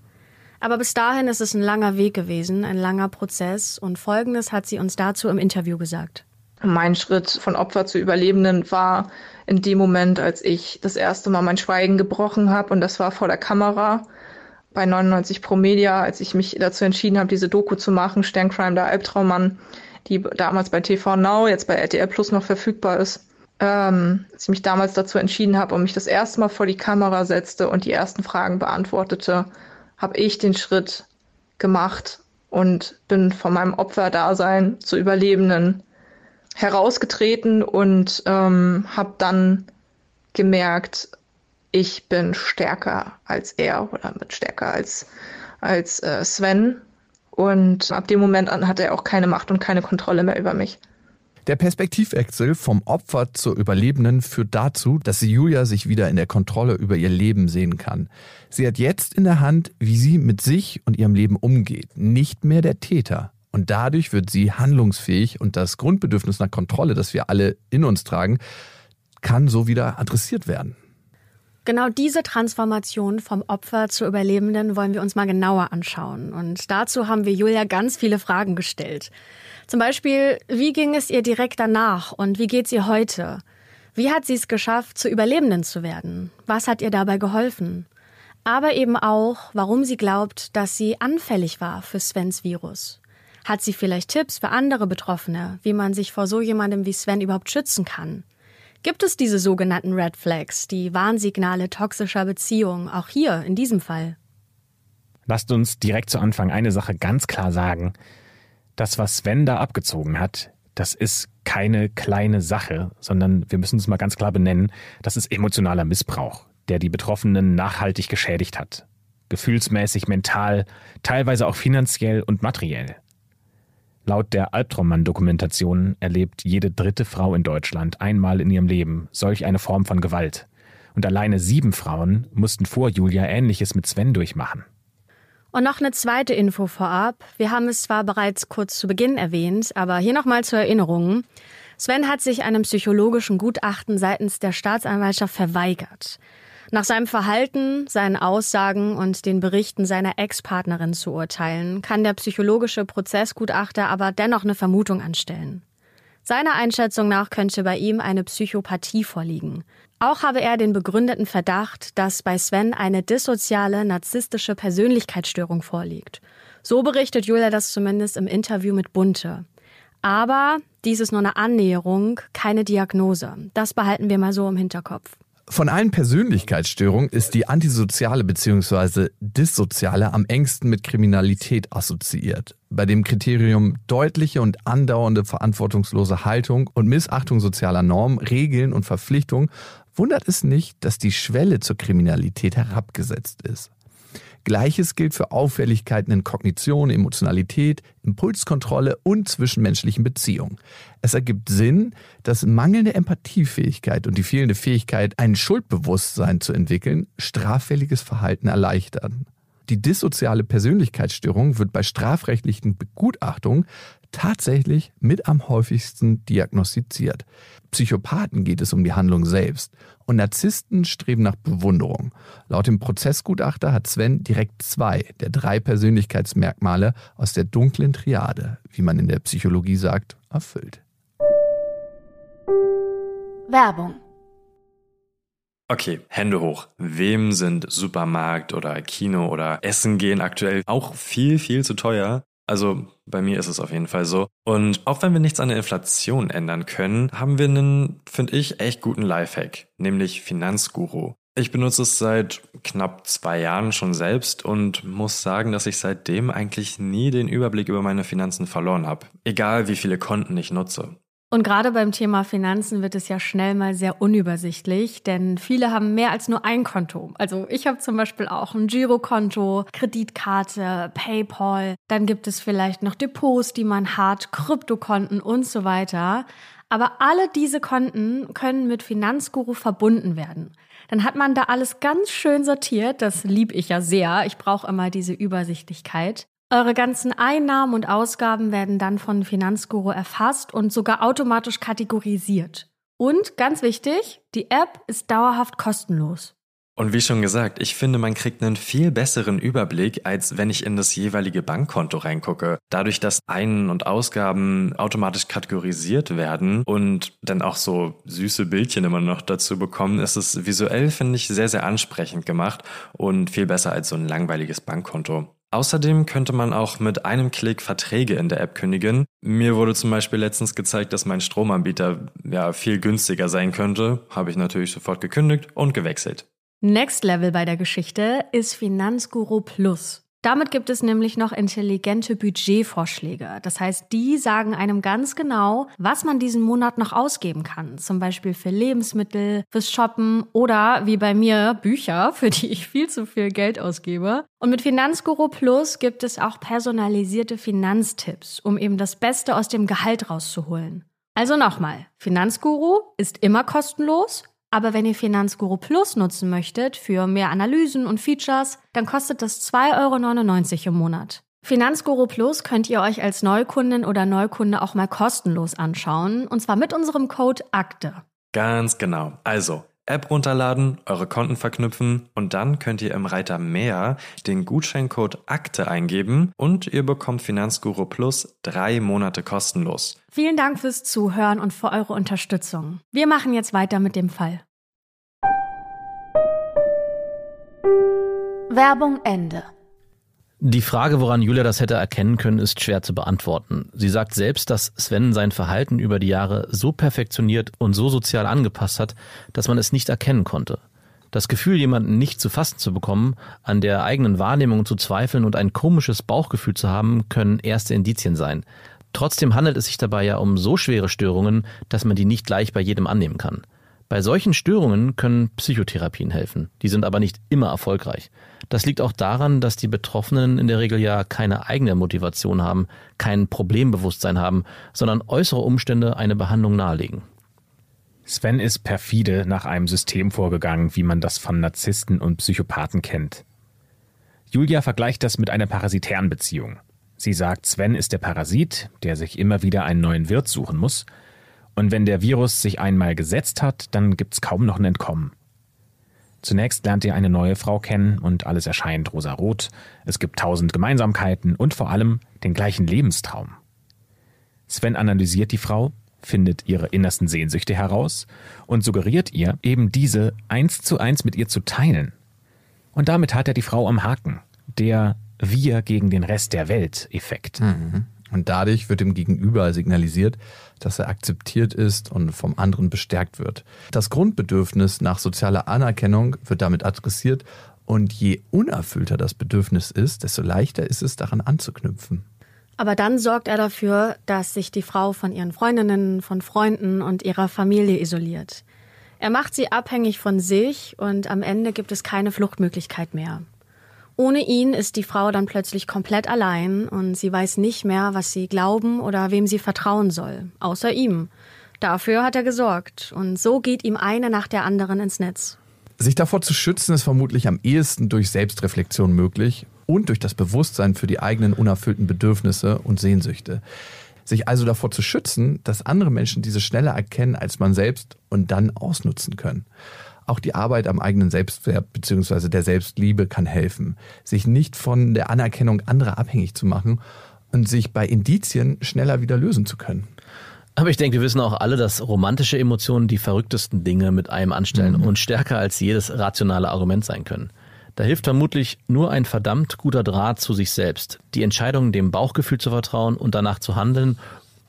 Aber bis dahin ist es ein langer Weg gewesen, ein langer Prozess. Und Folgendes hat sie uns dazu im Interview gesagt. Mein Schritt von Opfer zu Überlebenden war in dem Moment, als ich das erste Mal mein Schweigen gebrochen habe, und das war vor der Kamera bei 99Promedia, als ich mich dazu entschieden habe, diese Doku zu machen, Sterncrime, der Albtraummann, die damals bei TV Now, jetzt bei RTL+ noch verfügbar ist. Als ich mich damals dazu entschieden habe und mich das erste Mal vor die Kamera setzte und die ersten Fragen beantwortete, habe ich den Schritt gemacht und bin von meinem Opferdasein zu Überlebenden herausgetreten und habe dann gemerkt, ich bin stärker als er oder mit stärker als Sven. Und ab dem Moment an hatte er auch keine Macht und keine Kontrolle mehr über mich. Der Perspektivwechsel vom Opfer zur Überlebenden führt dazu, dass Julia sich wieder in der Kontrolle über ihr Leben sehen kann. Sie hat jetzt in der Hand, wie sie mit sich und ihrem Leben umgeht, nicht mehr der Täter. Und dadurch wird sie handlungsfähig und das Grundbedürfnis nach Kontrolle, das wir alle in uns tragen, kann so wieder adressiert werden. Genau diese Transformation vom Opfer zur Überlebenden wollen wir uns mal genauer anschauen. Und dazu haben wir Julia ganz viele Fragen gestellt. Zum Beispiel, wie ging es ihr direkt danach und wie geht's ihr heute? Wie hat sie es geschafft, zur Überlebenden zu werden? Was hat ihr dabei geholfen? Aber eben auch, warum sie glaubt, dass sie anfällig war für Svens Virus. Hat sie vielleicht Tipps für andere Betroffene, wie man sich vor so jemandem wie Sven überhaupt schützen kann? Gibt es diese sogenannten Red Flags, die Warnsignale toxischer Beziehungen, auch hier in diesem Fall? Lasst uns direkt zu Anfang eine Sache ganz klar sagen. Das, was Sven da abgezogen hat, das ist keine kleine Sache, sondern wir müssen es mal ganz klar benennen, das ist emotionaler Missbrauch, der die Betroffenen nachhaltig geschädigt hat. Gefühlsmäßig, mental, teilweise auch finanziell und materiell. Laut der Albtraummann-Dokumentation erlebt jede 3. Frau in Deutschland einmal in ihrem Leben solch eine Form von Gewalt. Und alleine 7 Frauen mussten vor Julia Ähnliches mit Sven durchmachen. Und noch eine zweite Info vorab. Wir haben es zwar bereits kurz zu Beginn erwähnt, aber hier nochmal zur Erinnerung. Sven hat sich einem psychologischen Gutachten seitens der Staatsanwaltschaft verweigert. Nach seinem Verhalten, seinen Aussagen und den Berichten seiner Ex-Partnerin zu urteilen, kann der psychologische Prozessgutachter aber dennoch eine Vermutung anstellen. Seiner Einschätzung nach könnte bei ihm eine Psychopathie vorliegen. Auch habe er den begründeten Verdacht, dass bei Sven eine dissoziale, narzisstische Persönlichkeitsstörung vorliegt. So berichtet Julia das zumindest im Interview mit Bunte. Aber dies ist nur eine Annäherung, keine Diagnose. Das behalten wir mal so im Hinterkopf. Von allen Persönlichkeitsstörungen ist die antisoziale bzw. dissoziale am engsten mit Kriminalität assoziiert. Bei dem Kriterium deutliche und andauernde verantwortungslose Haltung und Missachtung sozialer Normen, Regeln und Verpflichtungen wundert es nicht, dass die Schwelle zur Kriminalität herabgesetzt ist. Gleiches gilt für Auffälligkeiten in Kognition, Emotionalität, Impulskontrolle und zwischenmenschlichen Beziehungen. Es ergibt Sinn, dass mangelnde Empathiefähigkeit und die fehlende Fähigkeit, ein Schuldbewusstsein zu entwickeln, straffälliges Verhalten erleichtern. Die dissoziale Persönlichkeitsstörung wird bei strafrechtlichen Begutachtungen tatsächlich mit am häufigsten diagnostiziert. Psychopathen geht es um die Handlung selbst und Narzissten streben nach Bewunderung. Laut dem Prozessgutachter hat Sven direkt 2 der 3 Persönlichkeitsmerkmale aus der dunklen Triade, wie man in der Psychologie sagt, erfüllt. Werbung. Okay, Hände hoch. Wem sind Supermarkt oder Kino oder Essen gehen aktuell auch viel, viel zu teuer? Also bei mir ist es auf jeden Fall so. Und auch wenn wir nichts an der Inflation ändern können, haben wir einen, finde ich, echt guten Lifehack, nämlich Finanzguru. Ich benutze es seit knapp 2 Jahren schon selbst und muss sagen, dass ich seitdem eigentlich nie den Überblick über meine Finanzen verloren habe. Egal wie viele Konten ich nutze. Und gerade beim Thema Finanzen wird es ja schnell mal sehr unübersichtlich, denn viele haben mehr als nur ein Konto. Also ich habe zum Beispiel auch ein Girokonto, Kreditkarte, PayPal, dann gibt es vielleicht noch Depots, die man hat, Kryptokonten und so weiter. Aber alle diese Konten können mit Finanzguru verbunden werden. Dann hat man da alles ganz schön sortiert, das liebe ich ja sehr, ich brauche immer diese Übersichtlichkeit. Eure ganzen Einnahmen und Ausgaben werden dann von Finanzguru erfasst und sogar automatisch kategorisiert. Und, ganz wichtig, die App ist dauerhaft kostenlos. Und wie schon gesagt, ich finde, man kriegt einen viel besseren Überblick, als wenn ich in das jeweilige Bankkonto reingucke. Dadurch, dass Ein- und Ausgaben automatisch kategorisiert werden und dann auch so süße Bildchen immer noch dazu bekommen, ist es visuell, finde ich, sehr, sehr ansprechend gemacht und viel besser als so ein langweiliges Bankkonto. Außerdem könnte man auch mit einem Klick Verträge in der App kündigen. Mir wurde zum Beispiel letztens gezeigt, dass mein Stromanbieter ja viel günstiger sein könnte. Habe ich natürlich sofort gekündigt und gewechselt. Next Level bei der Geschichte ist Finanzguru Plus. Damit gibt es nämlich noch intelligente Budgetvorschläge. Das heißt, die sagen einem ganz genau, was man diesen Monat noch ausgeben kann. Zum Beispiel für Lebensmittel, fürs Shoppen oder, wie bei mir, Bücher, für die ich viel zu viel Geld ausgebe. Und mit Finanzguru Plus gibt es auch personalisierte Finanztipps, um eben das Beste aus dem Gehalt rauszuholen. Also nochmal, Finanzguru ist immer kostenlos. Aber wenn ihr Finanzguru Plus nutzen möchtet für mehr Analysen und Features, dann kostet das 2,99 € im Monat. Finanzguru Plus könnt ihr euch als Neukundin oder Neukunde auch mal kostenlos anschauen. Und zwar mit unserem Code AKTE. Ganz genau. Also App runterladen, eure Konten verknüpfen und dann könnt ihr im Reiter Mehr den Gutscheincode AKTE eingeben und ihr bekommt Finanzguru Plus 3 Monate kostenlos. Vielen Dank fürs Zuhören und für eure Unterstützung. Wir machen jetzt weiter mit dem Fall. Werbung Ende. Die Frage, woran Julia das hätte erkennen können, ist schwer zu beantworten. Sie sagt selbst, dass Sven sein Verhalten über die Jahre so perfektioniert und so sozial angepasst hat, dass man es nicht erkennen konnte. Das Gefühl, jemanden nicht zu fassen zu bekommen, an der eigenen Wahrnehmung zu zweifeln und ein komisches Bauchgefühl zu haben, können erste Indizien sein. Trotzdem handelt es sich dabei ja um so schwere Störungen, dass man die nicht gleich bei jedem annehmen kann. Bei solchen Störungen können Psychotherapien helfen, die sind aber nicht immer erfolgreich. Das liegt auch daran, dass die Betroffenen in der Regel ja keine eigene Motivation haben, kein Problembewusstsein haben, sondern äußere Umstände eine Behandlung nahelegen. Sven ist perfide nach einem System vorgegangen, wie man das von Narzissten und Psychopathen kennt. Julia vergleicht das mit einer parasitären Beziehung. Sie sagt, Sven ist der Parasit, der sich immer wieder einen neuen Wirt suchen muss. Und wenn der Virus sich einmal gesetzt hat, dann gibt's kaum noch ein Entkommen. Zunächst lernt ihr eine neue Frau kennen und alles erscheint rosarot. Es gibt 1000 Gemeinsamkeiten und vor allem den gleichen Lebenstraum. Sven analysiert die Frau, findet ihre innersten Sehnsüchte heraus und suggeriert ihr, eben diese 1:1 mit ihr zu teilen. Und damit hat er die Frau am Haken. Der Wir gegen den Rest der Welt-Effekt. Mhm. Und dadurch wird dem Gegenüber signalisiert, dass er akzeptiert ist und vom anderen bestärkt wird. Das Grundbedürfnis nach sozialer Anerkennung wird damit adressiert und je unerfüllter das Bedürfnis ist, desto leichter ist es, daran anzuknüpfen. Aber dann sorgt er dafür, dass sich die Frau von ihren Freundinnen, von Freunden und ihrer Familie isoliert. Er macht sie abhängig von sich und am Ende gibt es keine Fluchtmöglichkeit mehr. Ohne ihn ist die Frau dann plötzlich komplett allein und sie weiß nicht mehr, was sie glauben oder wem sie vertrauen soll, außer ihm. Dafür hat er gesorgt und so geht ihm eine nach der anderen ins Netz. Sich davor zu schützen ist vermutlich am ehesten durch Selbstreflexion möglich und durch das Bewusstsein für die eigenen unerfüllten Bedürfnisse und Sehnsüchte. Sich also davor zu schützen, dass andere Menschen diese schneller erkennen als man selbst und dann ausnutzen können. Auch die Arbeit am eigenen Selbstwert bzw. der Selbstliebe kann helfen, sich nicht von der Anerkennung anderer abhängig zu machen und sich bei Indizien schneller wieder lösen zu können. Aber ich denke, wir wissen auch alle, dass romantische Emotionen die verrücktesten Dinge mit einem anstellen und stärker als jedes rationale Argument sein können. Da hilft vermutlich nur ein verdammt guter Draht zu sich selbst, die Entscheidung dem Bauchgefühl zu vertrauen und danach zu handeln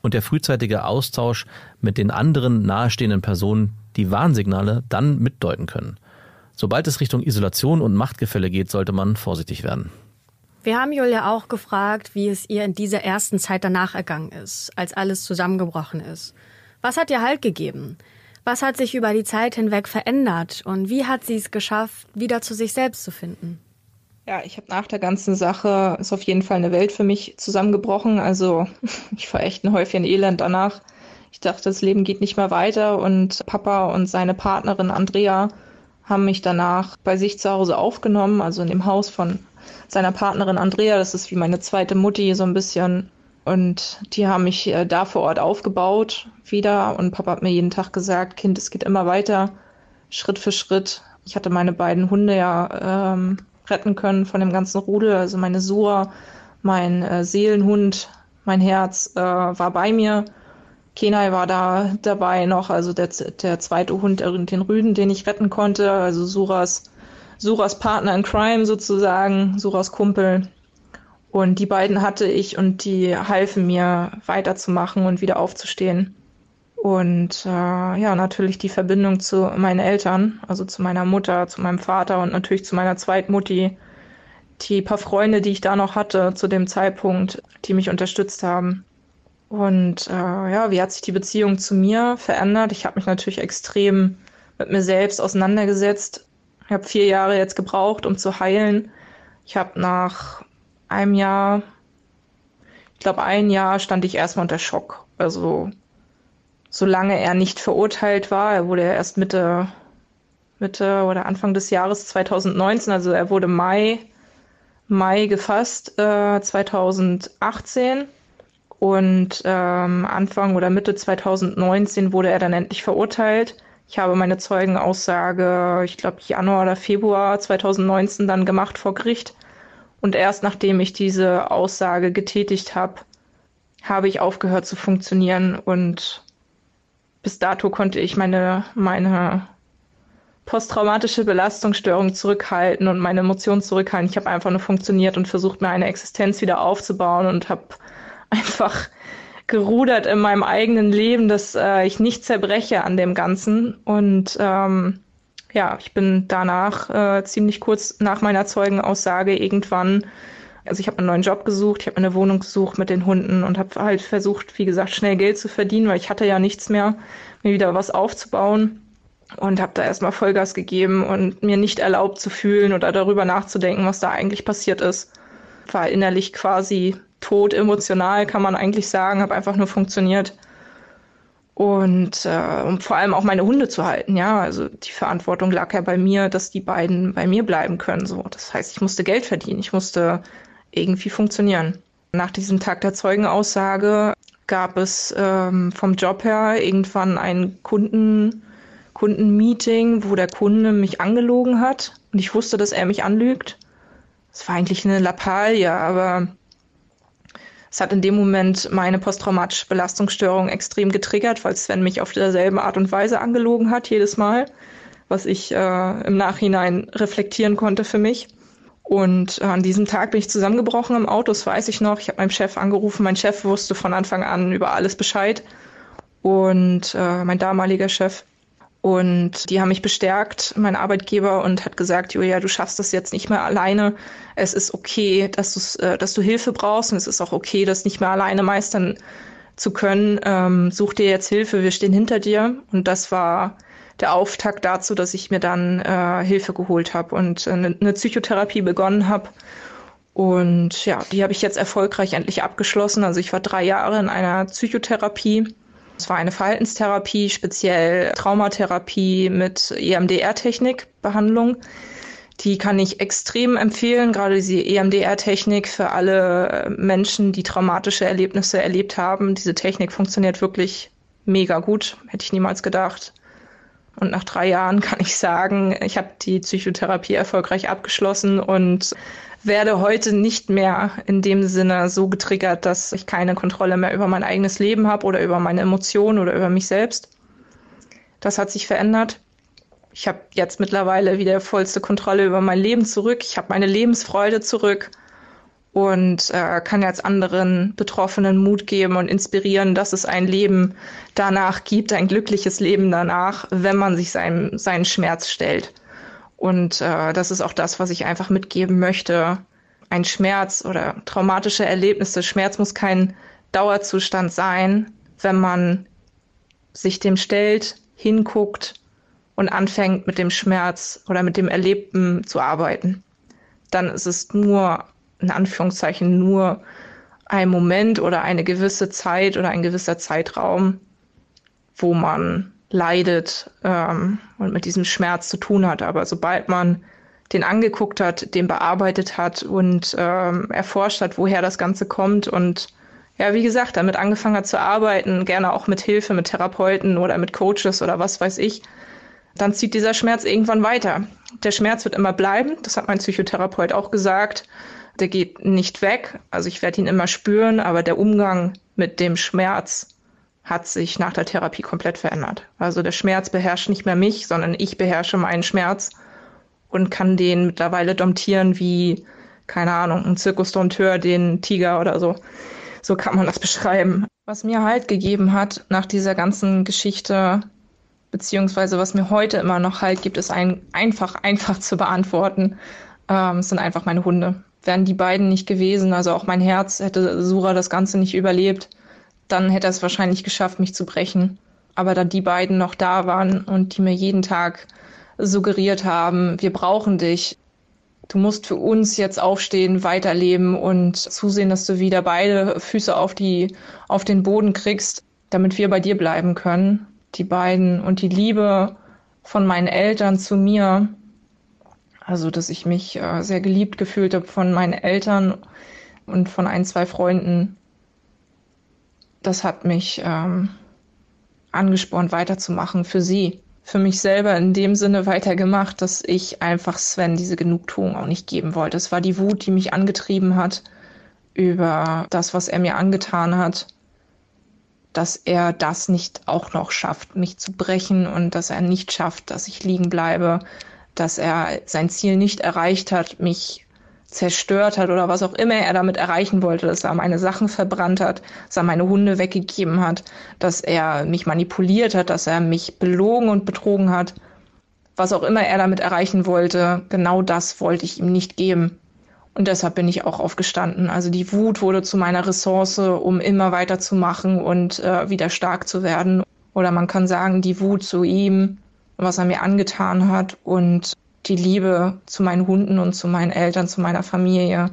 und der frühzeitige Austausch mit den anderen nahestehenden Personen, die Warnsignale dann mitdeuten können. Sobald es Richtung Isolation und Machtgefälle geht, sollte man vorsichtig werden. Wir haben Julia auch gefragt, wie es ihr in dieser ersten Zeit danach ergangen ist, als alles zusammengebrochen ist. Was hat ihr Halt gegeben? Was hat sich über die Zeit hinweg verändert? Und wie hat sie es geschafft, wieder zu sich selbst zu finden? Ja, ich habe nach der ganzen Sache, ist auf jeden Fall eine Welt für mich zusammengebrochen. Also ich war echt ein Häufchen Elend danach. Ich dachte, das Leben geht nicht mehr weiter und Papa und seine Partnerin Andrea haben mich danach bei sich zu Hause aufgenommen, also in dem Haus von seiner Partnerin Andrea, das ist wie meine zweite Mutti so ein bisschen und die haben mich da vor Ort aufgebaut wieder und Papa hat mir jeden Tag gesagt, Kind, es geht immer weiter, Schritt für Schritt. Ich hatte meine beiden Hunde ja retten können von dem ganzen Rudel, also meine Sura, mein Seelenhund, mein Herz war bei mir. Kenai war da dabei noch, also der zweite Hund, den Rüden, den ich retten konnte, also Suras Partner in Crime sozusagen, Suras Kumpel. Und die beiden hatte ich und die halfen mir weiterzumachen und wieder aufzustehen. Und ja, natürlich die Verbindung zu meinen Eltern, also zu meiner Mutter, zu meinem Vater und natürlich zu meiner Zweitmutti. Die paar Freunde, die ich da noch hatte zu dem Zeitpunkt, die mich unterstützt haben. Und ja, wie hat sich die Beziehung zu mir verändert? Ich habe mich natürlich extrem mit mir selbst auseinandergesetzt. Ich habe 4 Jahre jetzt gebraucht, um zu heilen. Ich habe nach einem Jahr, ich glaube ein Jahr, stand ich erstmal unter Schock. Also solange er nicht verurteilt war, er wurde ja erst Mitte oder Anfang des Jahres 2019, also er wurde Mai gefasst, 2018. Und Anfang oder Mitte 2019 wurde er dann endlich verurteilt. Ich habe meine Zeugenaussage, ich glaube Januar oder Februar 2019 dann gemacht vor Gericht. Und erst nachdem ich diese Aussage getätigt habe, habe ich aufgehört zu funktionieren. Und bis dato konnte ich meine posttraumatische Belastungsstörung zurückhalten und meine Emotionen zurückhalten. Ich habe einfach nur funktioniert und versucht, mir eine Existenz wieder aufzubauen und habe einfach gerudert in meinem eigenen Leben, dass ich nicht zerbreche an dem Ganzen. Und ja, ich bin danach ziemlich kurz nach meiner Zeugenaussage irgendwann, also ich habe einen neuen Job gesucht, ich habe eine Wohnung gesucht mit den Hunden und habe halt versucht, wie gesagt, schnell Geld zu verdienen, weil ich hatte ja nichts mehr, mir wieder was aufzubauen und habe da erstmal Vollgas gegeben und mir nicht erlaubt zu fühlen oder darüber nachzudenken, was da eigentlich passiert ist. War innerlich quasi tot emotional, kann man eigentlich sagen, habe einfach nur funktioniert. Und vor allem auch meine Hunde zu halten, ja. Also die Verantwortung lag ja bei mir, dass die beiden bei mir bleiben können. So. Das heißt, ich musste Geld verdienen, ich musste irgendwie funktionieren. Nach diesem Tag der Zeugenaussage gab es vom Job her irgendwann ein Kundenmeeting, wo der Kunde mich angelogen hat und ich wusste, dass er mich anlügt. Das war eigentlich eine Lappalie, aber es hat in dem Moment meine posttraumatische Belastungsstörung extrem getriggert, weil Sven mich auf derselben Art und Weise angelogen hat, jedes Mal, was ich im Nachhinein reflektieren konnte für mich. Und an diesem Tag bin ich zusammengebrochen im Auto, das weiß ich noch. Ich habe meinen Chef angerufen, mein Chef wusste von Anfang an über alles Bescheid und mein damaliger Chef. Und die haben mich bestärkt, mein Arbeitgeber, und hat gesagt, Julia, du schaffst das jetzt nicht mehr alleine. Es ist okay, dass du Hilfe brauchst, und es ist auch okay, das nicht mehr alleine meistern zu können. Such dir jetzt Hilfe, wir stehen hinter dir. Und das war der Auftakt dazu, dass ich mir dann Hilfe geholt habe und eine Psychotherapie begonnen habe. Und ja, die habe ich jetzt erfolgreich endlich abgeschlossen. Also ich war 3 Jahre in einer Psychotherapie. Es war eine Verhaltenstherapie, speziell Traumatherapie mit EMDR-Technik-Behandlung. Die kann ich extrem empfehlen, gerade diese EMDR-Technik für alle Menschen, die traumatische Erlebnisse erlebt haben. Diese Technik funktioniert wirklich mega gut, hätte ich niemals gedacht. Und nach 3 Jahren kann ich sagen, ich habe die Psychotherapie erfolgreich abgeschlossen und werde heute nicht mehr in dem Sinne so getriggert, dass ich keine Kontrolle mehr über mein eigenes Leben habe oder über meine Emotionen oder über mich selbst. Das hat sich verändert. Ich habe jetzt mittlerweile wieder vollste Kontrolle über mein Leben zurück. Ich habe meine Lebensfreude zurück und kann jetzt anderen Betroffenen Mut geben und inspirieren, dass es ein Leben danach gibt, ein glückliches Leben danach, wenn man sich seinen Schmerz stellt. Und das ist auch das, was ich einfach mitgeben möchte. Ein Schmerz oder traumatische Erlebnisse. Schmerz muss kein Dauerzustand sein, wenn man sich dem stellt, hinguckt und anfängt, mit dem Schmerz oder mit dem Erlebten zu arbeiten. Dann ist es nur, in Anführungszeichen, nur ein Moment oder eine gewisse Zeit oder ein gewisser Zeitraum, wo man leidet und mit diesem Schmerz zu tun hat. Aber sobald man den angeguckt hat, den bearbeitet hat und erforscht hat, woher das Ganze kommt und ja, wie gesagt, damit angefangen hat zu arbeiten, gerne auch mit Hilfe, mit Therapeuten oder mit Coaches oder was weiß ich, dann zieht dieser Schmerz irgendwann weiter. Der Schmerz wird immer bleiben, das hat mein Psychotherapeut auch gesagt. Der geht nicht weg, also ich werde ihn immer spüren, aber der Umgang mit dem Schmerz hat sich nach der Therapie komplett verändert. Also der Schmerz beherrscht nicht mehr mich, sondern ich beherrsche meinen Schmerz und kann den mittlerweile domptieren wie, keine Ahnung, ein Zirkusdompteur, den Tiger oder so. So kann man das beschreiben. Was mir Halt gegeben hat nach dieser ganzen Geschichte, beziehungsweise was mir heute immer noch Halt gibt, ist einfach zu beantworten. Es sind einfach meine Hunde. Wären die beiden nicht gewesen, also auch mein Herz, hätte Sura das Ganze nicht überlebt, dann hätte er es wahrscheinlich geschafft, mich zu brechen. Aber da die beiden noch da waren und die mir jeden Tag suggeriert haben, wir brauchen dich, du musst für uns jetzt aufstehen, weiterleben und zusehen, dass du wieder beide Füße auf den Boden kriegst, damit wir bei dir bleiben können. Die beiden und die Liebe von meinen Eltern zu mir, also dass ich mich sehr geliebt gefühlt habe von meinen Eltern und von 1, 2 Freunden, das hat mich angespornt, weiterzumachen für sie. Für mich selber in dem Sinne weitergemacht, dass ich einfach Sven diese Genugtuung auch nicht geben wollte. Es war die Wut, die mich angetrieben hat über das, was er mir angetan hat, dass er das nicht auch noch schafft, mich zu brechen und dass er nicht schafft, dass ich liegen bleibe, dass er sein Ziel nicht erreicht hat, mich zerstört hat oder was auch immer er damit erreichen wollte, dass er meine Sachen verbrannt hat, dass er meine Hunde weggegeben hat, dass er mich manipuliert hat, dass er mich belogen und betrogen hat. Was auch immer er damit erreichen wollte, genau das wollte ich ihm nicht geben. Und deshalb bin ich auch aufgestanden. Also die Wut wurde zu meiner Ressource, um immer weiterzumachen und wieder stark zu werden. Oder man kann sagen, die Wut zu ihm, was er mir angetan hat, und die Liebe zu meinen Hunden und zu meinen Eltern, zu meiner Familie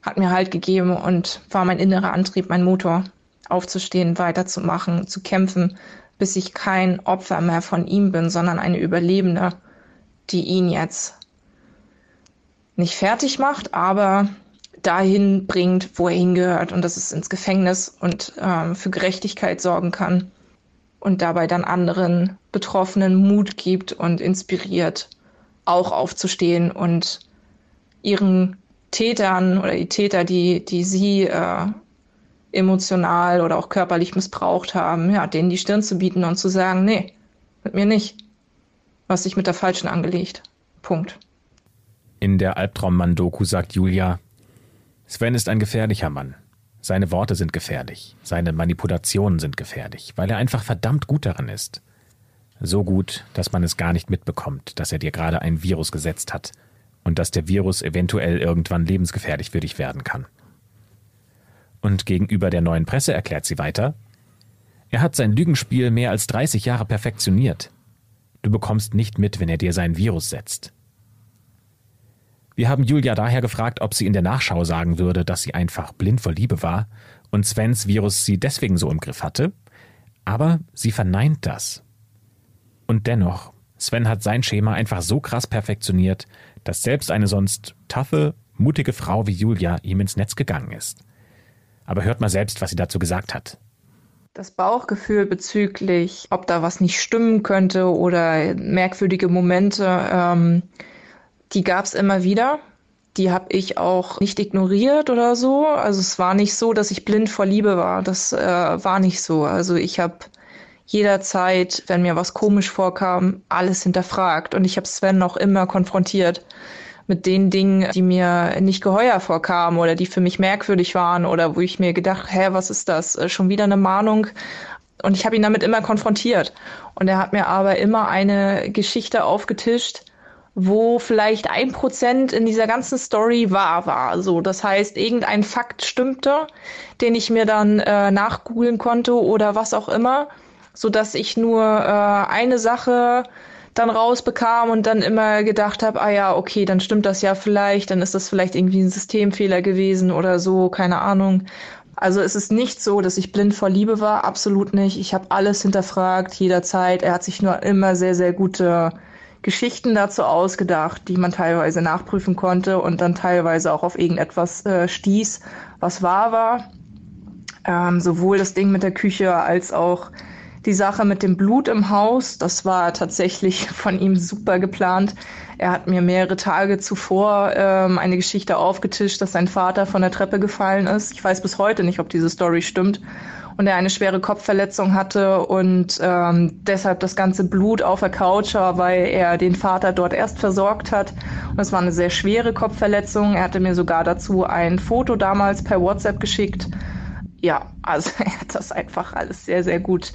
hat mir Halt gegeben und war mein innerer Antrieb, mein Motor. aufzustehen, weiterzumachen, zu kämpfen, bis ich kein Opfer mehr von ihm bin, sondern eine Überlebende, die ihn jetzt nicht fertig macht, aber dahin bringt, wo er hingehört. Und das ist ins Gefängnis und für Gerechtigkeit sorgen kann und dabei dann anderen Betroffenen Mut gibt und inspiriert, auch aufzustehen und ihren Tätern oder die Täter, die sie emotional oder auch körperlich missbraucht haben, ja, denen die Stirn zu bieten und zu sagen, nee, mit mir nicht. Du hast dich mit der Falschen angelegt. Punkt. In der Albtraummann-Doku sagt Julia, Sven ist ein gefährlicher Mann. Seine Worte sind gefährlich. Seine Manipulationen sind gefährlich, weil er einfach verdammt gut daran ist. So gut, dass man es gar nicht mitbekommt, dass er dir gerade ein Virus gesetzt hat und dass der Virus eventuell irgendwann lebensgefährlich für dich werden kann. Und gegenüber der neuen Presse erklärt sie weiter, er hat sein Lügenspiel mehr als 30 Jahre perfektioniert. Du bekommst nicht mit, wenn er dir sein Virus setzt. Wir haben Julia daher gefragt, ob sie in der Nachschau sagen würde, dass sie einfach blind vor Liebe war und Svens Virus sie deswegen so im Griff hatte. Aber sie verneint das. Und dennoch, Sven hat sein Schema einfach so krass perfektioniert, dass selbst eine sonst taffe, mutige Frau wie Julia ihm ins Netz gegangen ist. Aber hört mal selbst, was sie dazu gesagt hat. Das Bauchgefühl bezüglich, ob da was nicht stimmen könnte oder merkwürdige Momente, die gab es immer wieder. Die habe ich auch nicht ignoriert oder so. Also es war nicht so, dass ich blind vor Liebe war. Das war nicht so. Also ich habe jederzeit, wenn mir was komisch vorkam, alles hinterfragt. Und ich habe Sven noch immer konfrontiert mit den Dingen, die mir nicht geheuer vorkamen oder die für mich merkwürdig waren oder wo ich mir gedacht, hä, was ist das? Schon wieder eine Mahnung? Und ich habe ihn damit immer konfrontiert. Und er hat mir aber immer eine Geschichte aufgetischt, wo vielleicht 1% in dieser ganzen Story wahr war. So, das heißt, irgendein Fakt stimmte, den ich mir dann nachgoogeln konnte oder was auch immer, sodass ich nur eine Sache dann rausbekam und dann immer gedacht habe, ah ja, okay, dann stimmt das ja vielleicht, dann ist das vielleicht irgendwie ein Systemfehler gewesen oder so, keine Ahnung. Also es ist nicht so, dass ich blind vor Liebe war, absolut nicht. Ich habe alles hinterfragt, jederzeit. Er hat sich nur immer sehr, sehr gute Geschichten dazu ausgedacht, die man teilweise nachprüfen konnte und dann teilweise auch auf irgendetwas stieß, was wahr war. Sowohl das Ding mit der Küche als auch die Sache mit dem Blut im Haus, das war tatsächlich von ihm super geplant. Er hat mir mehrere Tage zuvor eine Geschichte aufgetischt, dass sein Vater von der Treppe gefallen ist. Ich weiß bis heute nicht, ob diese Story stimmt. Und er eine schwere Kopfverletzung hatte und deshalb das ganze Blut auf der Couch war, weil er den Vater dort erst versorgt hat. Und es war eine sehr schwere Kopfverletzung. Er hatte mir sogar dazu ein Foto damals per WhatsApp geschickt. Ja, also er hat das einfach alles sehr, sehr gut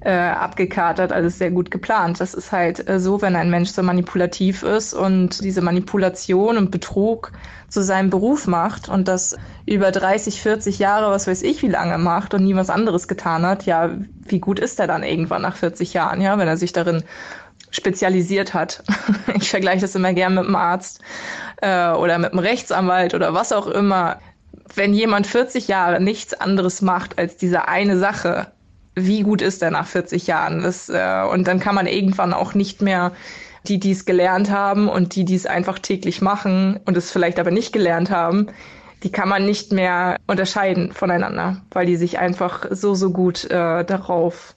abgekatert, alles sehr gut geplant. Das ist halt so, wenn ein Mensch so manipulativ ist und diese Manipulation und Betrug zu seinem Beruf macht und das über 30, 40 Jahre, was weiß ich, wie lange macht und nie was anderes getan hat, ja, wie gut ist er dann irgendwann nach 40 Jahren, ja, wenn er sich darin spezialisiert hat. Ich vergleiche das immer gern mit einem Arzt oder mit einem Rechtsanwalt oder was auch immer. Wenn jemand 40 Jahre nichts anderes macht als diese eine Sache, wie gut ist er nach 40 Jahren? Und dann kann man irgendwann auch nicht mehr die, die es gelernt haben und die, die es einfach täglich machen und es vielleicht aber nicht gelernt haben, die kann man nicht mehr unterscheiden voneinander, weil die sich einfach so, so gut darauf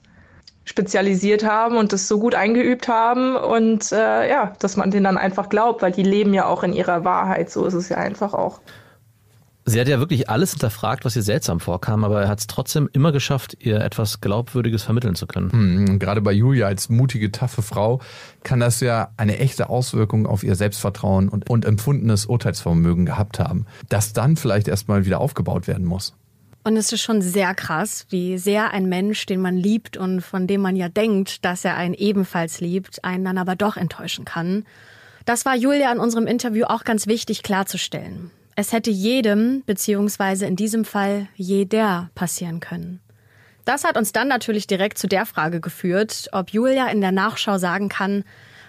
spezialisiert haben und das so gut eingeübt haben und ja, dass man denen dann einfach glaubt, weil die leben ja auch in ihrer Wahrheit, so ist es ja einfach auch. Sie hat ja wirklich alles hinterfragt, was ihr seltsam vorkam, aber er hat es trotzdem immer geschafft, ihr etwas Glaubwürdiges vermitteln zu können. Gerade bei Julia als mutige, taffe Frau kann das ja eine echte Auswirkung auf ihr Selbstvertrauen und empfundenes Urteilsvermögen gehabt haben, das dann vielleicht erstmal wieder aufgebaut werden muss. Und es ist schon sehr krass, wie sehr ein Mensch, den man liebt und von dem man ja denkt, dass er einen ebenfalls liebt, einen dann aber doch enttäuschen kann. Das war Julia in unserem Interview auch ganz wichtig klarzustellen. Es hätte jedem, beziehungsweise in diesem Fall jeder, passieren können. Das hat uns dann natürlich direkt zu der Frage geführt, ob Julia in der Nachschau sagen kann,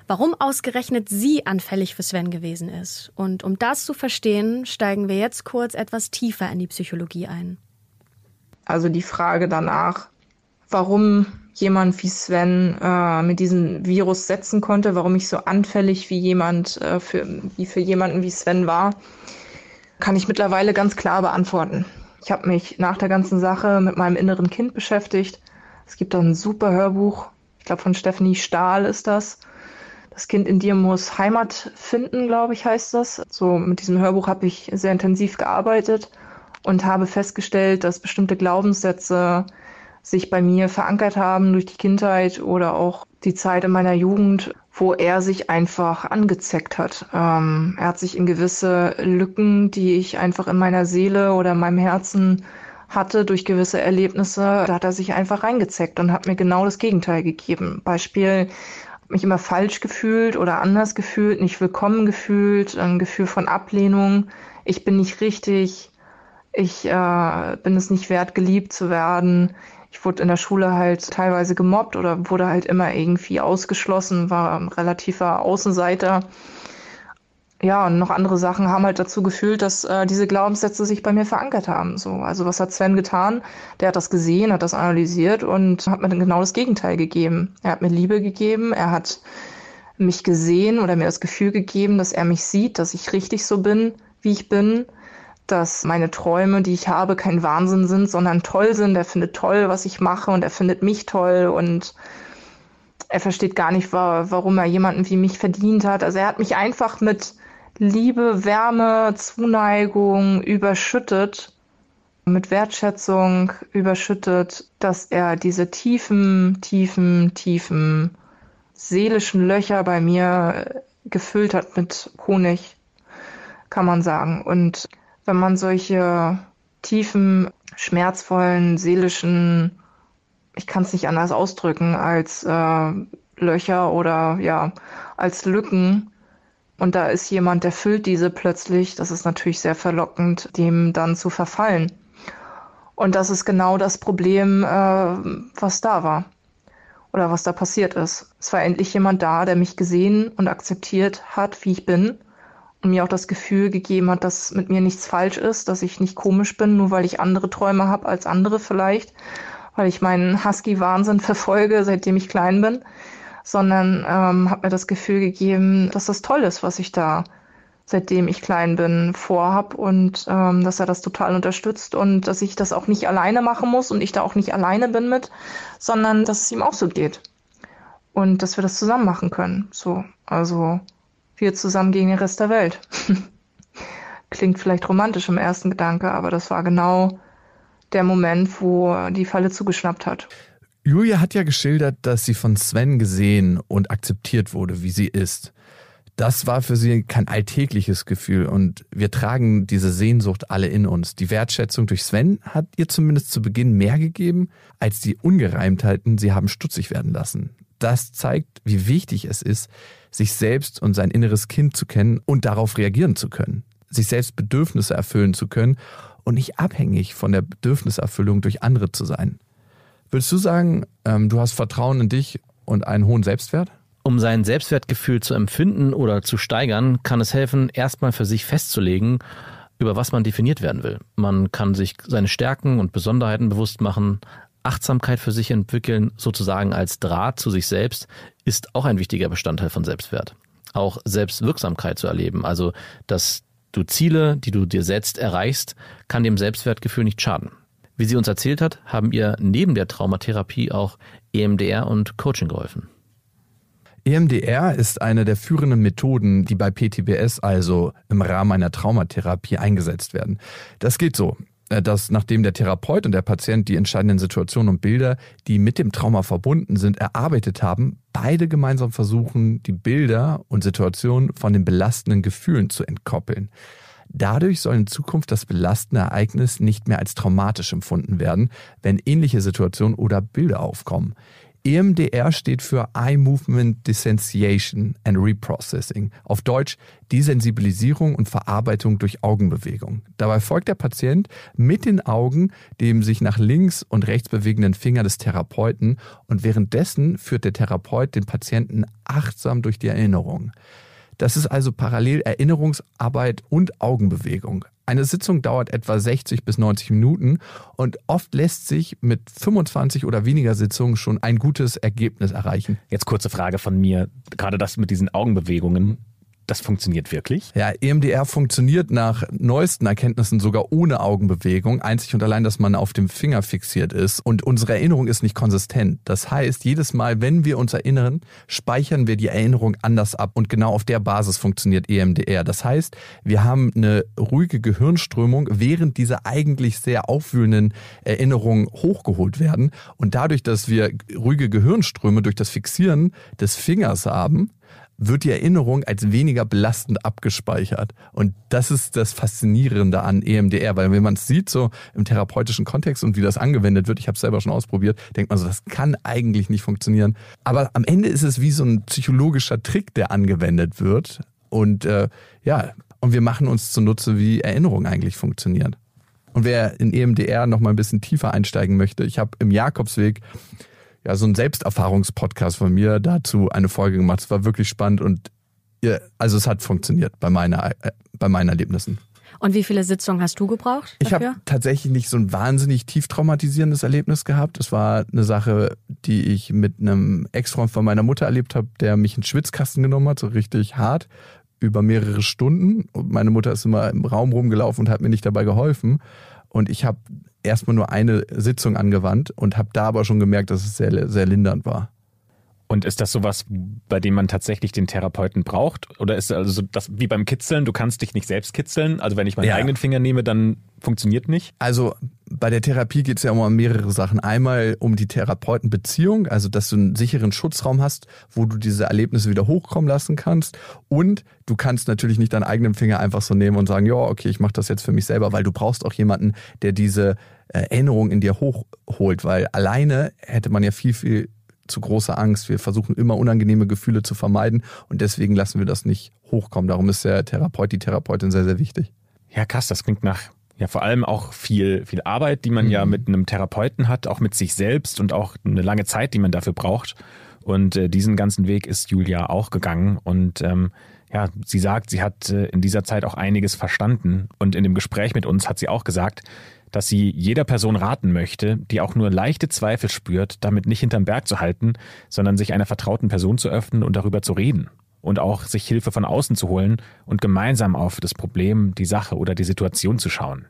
warum ausgerechnet sie anfällig für Sven gewesen ist. Und um das zu verstehen, steigen wir jetzt kurz etwas tiefer in die Psychologie ein. Also die Frage danach, warum jemand wie Sven mit diesem Virus setzen konnte, warum ich so anfällig wie für jemanden wie Sven war, kann ich mittlerweile ganz klar beantworten. Ich habe mich nach der ganzen Sache mit meinem inneren Kind beschäftigt. Es gibt da ein super Hörbuch, ich glaube von Stephanie Stahl ist das. Das Kind in dir muss Heimat finden, glaube ich, heißt das. So, mit diesem Hörbuch habe ich sehr intensiv gearbeitet und habe festgestellt, dass bestimmte Glaubenssätze sich bei mir verankert haben durch die Kindheit oder auch die Zeit in meiner Jugend, wo er sich einfach angezeckt hat. Er hat sich in gewisse Lücken, die ich einfach in meiner Seele oder in meinem Herzen hatte, durch gewisse Erlebnisse, da hat er sich einfach reingezeckt und hat mir genau das Gegenteil gegeben. Beispiel, mich immer falsch gefühlt oder anders gefühlt, nicht willkommen gefühlt, ein Gefühl von Ablehnung. Ich bin nicht richtig, ich bin es nicht wert, geliebt zu werden. Ich wurde in der Schule halt teilweise gemobbt oder wurde halt immer irgendwie ausgeschlossen, war ein relativer Außenseiter. Ja, und noch andere Sachen haben halt dazu geführt, dass diese Glaubenssätze sich bei mir verankert haben. So. Also was hat Sven getan? Der hat das gesehen, hat das analysiert und hat mir dann genau das Gegenteil gegeben. Er hat mir Liebe gegeben, er hat mich gesehen oder mir das Gefühl gegeben, dass er mich sieht, dass ich richtig so bin, wie ich bin, dass meine Träume, die ich habe, kein Wahnsinn sind, sondern toll sind. Er findet toll, was ich mache und er findet mich toll und er versteht gar nicht, warum er jemanden wie mich verdient hat. Also er hat mich einfach mit Liebe, Wärme, Zuneigung überschüttet, mit Wertschätzung überschüttet, dass er diese tiefen seelischen Löcher bei mir gefüllt hat mit Honig, kann man sagen. Und wenn man solche tiefen, schmerzvollen, seelischen, ich kann es nicht anders ausdrücken, als Löcher oder ja, als Lücken, und da ist jemand, der füllt diese plötzlich. Das ist natürlich sehr verlockend, dem dann zu verfallen. Und das ist genau das Problem, was da war oder was da passiert ist. Es war endlich jemand da, der mich gesehen und akzeptiert hat, wie ich bin. Und mir auch das Gefühl gegeben hat, dass mit mir nichts falsch ist, dass ich nicht komisch bin, nur weil ich andere Träume habe als andere vielleicht. Weil ich meinen Husky-Wahnsinn verfolge, seitdem ich klein bin. Sondern hat mir das Gefühl gegeben, dass das toll ist, was ich da, seitdem ich klein bin, vorhab und dass er das total unterstützt und dass ich das auch nicht alleine machen muss und ich da auch nicht alleine bin mit, sondern dass es ihm auch so geht und dass wir das zusammen machen können. So, also wir zusammen gegen den Rest der Welt. Klingt vielleicht romantisch im ersten Gedanke, aber das war genau der Moment, wo die Falle zugeschnappt hat. Julia hat ja geschildert, dass sie von Sven gesehen und akzeptiert wurde, wie sie ist. Das war für sie kein alltägliches Gefühl und wir tragen diese Sehnsucht alle in uns. Die Wertschätzung durch Sven hat ihr zumindest zu Beginn mehr gegeben, als die Ungereimtheiten sie haben stutzig werden lassen. Das zeigt, wie wichtig es ist, sich selbst und sein inneres Kind zu kennen und darauf reagieren zu können, sich selbst Bedürfnisse erfüllen zu können und nicht abhängig von der Bedürfniserfüllung durch andere zu sein. Würdest du sagen, du hast Vertrauen in dich und einen hohen Selbstwert? Um sein Selbstwertgefühl zu empfinden oder zu steigern, kann es helfen, erstmal für sich festzulegen, über was man definiert werden will. Man kann sich seine Stärken und Besonderheiten bewusst machen, Achtsamkeit für sich entwickeln, sozusagen als Draht zu sich selbst, ist auch ein wichtiger Bestandteil von Selbstwert. Auch Selbstwirksamkeit zu erleben, also dass du Ziele, die du dir setzt, erreichst, kann dem Selbstwertgefühl nicht schaden. Wie sie uns erzählt hat, haben ihr neben der Traumatherapie auch EMDR und Coaching geholfen. EMDR ist eine der führenden Methoden, die bei PTBS, also im Rahmen einer Traumatherapie, eingesetzt werden. Das geht so, dass nachdem der Therapeut und der Patient die entscheidenden Situationen und Bilder, die mit dem Trauma verbunden sind, erarbeitet haben, beide gemeinsam versuchen, die Bilder und Situationen von den belastenden Gefühlen zu entkoppeln. Dadurch soll in Zukunft das belastende Ereignis nicht mehr als traumatisch empfunden werden, wenn ähnliche Situationen oder Bilder aufkommen. EMDR steht für Eye Movement Desensitization and Reprocessing. Auf Deutsch Desensibilisierung und Verarbeitung durch Augenbewegung. Dabei folgt der Patient mit den Augen dem sich nach links und rechts bewegenden Finger des Therapeuten und währenddessen führt der Therapeut den Patienten achtsam durch die Erinnerung. Das ist also parallel Erinnerungsarbeit und Augenbewegung. Eine Sitzung dauert etwa 60 bis 90 Minuten und oft lässt sich mit 25 oder weniger Sitzungen schon ein gutes Ergebnis erreichen. Jetzt kurze Frage von mir, gerade das mit diesen Augenbewegungen. Das funktioniert wirklich? Ja, EMDR funktioniert nach neuesten Erkenntnissen sogar ohne Augenbewegung, einzig und allein, dass man auf dem Finger fixiert ist. Und unsere Erinnerung ist nicht konsistent. Das heißt, jedes Mal, wenn wir uns erinnern, speichern wir die Erinnerung anders ab. Und genau auf der Basis funktioniert EMDR. Das heißt, wir haben eine ruhige Gehirnströmung, während diese eigentlich sehr aufwühlenden Erinnerungen hochgeholt werden. Und dadurch, dass wir ruhige Gehirnströme durch das Fixieren des Fingers haben, wird die Erinnerung als weniger belastend abgespeichert. Und das ist das Faszinierende an EMDR, weil wenn man es sieht, so im therapeutischen Kontext und wie das angewendet wird, ich habe es selber schon ausprobiert, denkt man so, das kann eigentlich nicht funktionieren. Aber am Ende ist es wie so ein psychologischer Trick, der angewendet wird. Und und wir machen uns zunutze, wie Erinnerung eigentlich funktioniert. Und wer in EMDR noch mal ein bisschen tiefer einsteigen möchte, ich habe im Jakobsweg so ein Selbsterfahrungspodcast von mir dazu eine Folge gemacht. Es war wirklich spannend und es hat funktioniert bei meinen Erlebnissen. Und wie viele Sitzungen hast du gebraucht dafür? Ich habe tatsächlich nicht so ein wahnsinnig tief traumatisierendes Erlebnis gehabt. Es war eine Sache, die ich mit einem Ex-Freund von meiner Mutter erlebt habe, der mich in den Schwitzkasten genommen hat, so richtig hart, über mehrere Stunden. Und meine Mutter ist immer im Raum rumgelaufen und hat mir nicht dabei geholfen. Und ich habe erstmal nur eine Sitzung angewandt und habe da aber schon gemerkt, dass es sehr, sehr lindernd war. Und ist das sowas, bei dem man tatsächlich den Therapeuten braucht? Oder ist also das wie beim Kitzeln, du kannst dich nicht selbst kitzeln? Also wenn ich meinen eigenen Finger nehme, dann funktioniert nicht? Also bei der Therapie geht es ja immer um mehrere Sachen. Einmal um die Therapeutenbeziehung, also dass du einen sicheren Schutzraum hast, wo du diese Erlebnisse wieder hochkommen lassen kannst. Und du kannst natürlich nicht deinen eigenen Finger einfach so nehmen und sagen, ja, okay, ich mache das jetzt für mich selber, weil du brauchst auch jemanden, der diese Erinnerung in dir hochholt. Weil alleine hätte man ja viel, viel zu große Angst. Wir versuchen immer unangenehme Gefühle zu vermeiden und deswegen lassen wir das nicht hochkommen. Darum ist der Therapeut, die Therapeutin sehr, sehr wichtig. Ja, krass, das klingt nach vor allem auch viel Arbeit, die man ja mit einem Therapeuten hat, auch mit sich selbst und auch eine lange Zeit, die man dafür braucht. Und diesen ganzen Weg ist Julia auch gegangen und sie sagt, sie hat in dieser Zeit auch einiges verstanden und in dem Gespräch mit uns hat sie auch gesagt, dass sie jeder Person raten möchte, die auch nur leichte Zweifel spürt, damit nicht hinterm Berg zu halten, sondern sich einer vertrauten Person zu öffnen und darüber zu reden und auch sich Hilfe von außen zu holen und gemeinsam auf das Problem, die Sache oder die Situation zu schauen.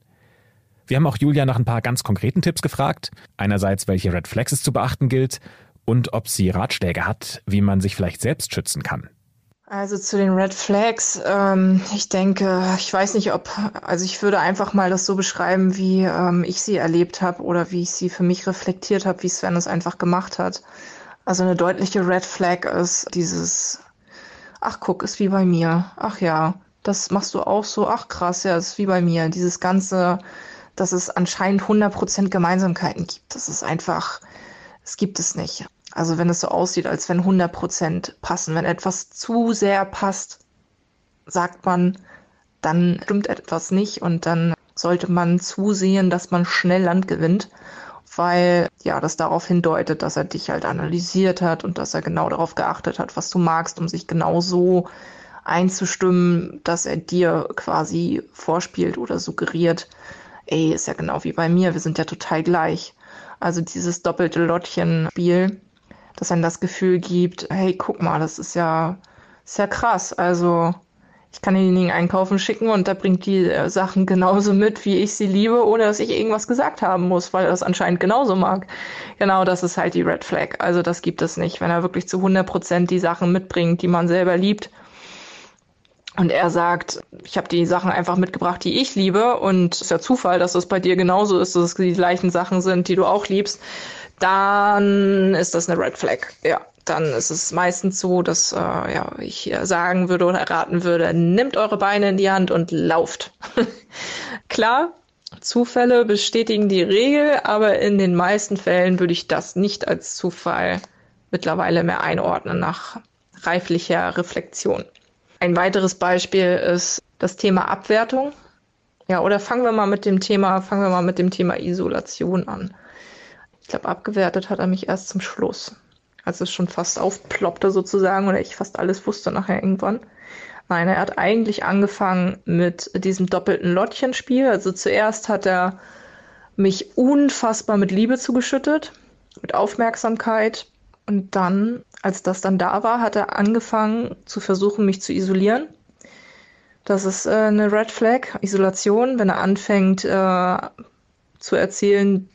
Wir haben auch Julia nach ein paar ganz konkreten Tipps gefragt, einerseits welche Red Flags es zu beachten gilt und ob sie Ratschläge hat, wie man sich vielleicht selbst schützen kann. Also zu den Red Flags, ich denke, ich weiß nicht, ich würde einfach mal das so beschreiben, wie ich sie erlebt habe oder wie ich sie für mich reflektiert habe, wie Sven es einfach gemacht hat. Also eine deutliche Red Flag ist dieses, ach guck, ist wie bei mir, ach ja, das machst du auch so, ach krass, ja, ist wie bei mir. Dieses Ganze, dass es anscheinend 100% Gemeinsamkeiten gibt, das ist einfach, es gibt es nicht. Also wenn es so aussieht, als wenn 100% passen. Wenn etwas zu sehr passt, sagt man, dann stimmt etwas nicht und dann sollte man zusehen, dass man schnell Land gewinnt, weil das darauf hindeutet, dass er dich halt analysiert hat und dass er genau darauf geachtet hat, was du magst, um sich genau so einzustimmen, dass er dir quasi vorspielt oder suggeriert, ey, ist ja genau wie bei mir, wir sind ja total gleich. Also dieses doppelte Lottchen-Spiel, dass einem das Gefühl gibt, hey, guck mal, das ist ja krass. Also ich kann denjenigen einkaufen schicken und der bringt die Sachen genauso mit, wie ich sie liebe, ohne dass ich irgendwas gesagt haben muss, weil er das anscheinend genauso mag. Genau, das ist halt die Red Flag. Also das gibt es nicht. Wenn er wirklich zu 100% die Sachen mitbringt, die man selber liebt und er sagt, ich habe die Sachen einfach mitgebracht, die ich liebe und es ist ja Zufall, dass das bei dir genauso ist, dass es die gleichen Sachen sind, die du auch liebst, dann ist das eine Red Flag. Ja, dann ist es meistens so, dass ich sagen würde oder raten würde, nehmt eure Beine in die Hand und lauft. Klar, Zufälle bestätigen die Regel, aber in den meisten Fällen würde ich das nicht als Zufall mittlerweile mehr einordnen nach reiflicher Reflexion. Ein weiteres Beispiel ist das Thema Abwertung. Ja, oder fangen wir mal mit dem Thema Isolation an. Ich glaube, abgewertet hat er mich erst zum Schluss, als es schon fast aufploppte sozusagen oder ich fast alles wusste nachher irgendwann. rein. Er hat eigentlich angefangen mit diesem doppelten Lottchenspiel. Also zuerst hat er mich unfassbar mit Liebe zugeschüttet, mit Aufmerksamkeit. Und dann, als das dann da war, hat er angefangen zu versuchen, mich zu isolieren. Das ist eine Red Flag, Isolation, wenn er anfängt zu erzählen,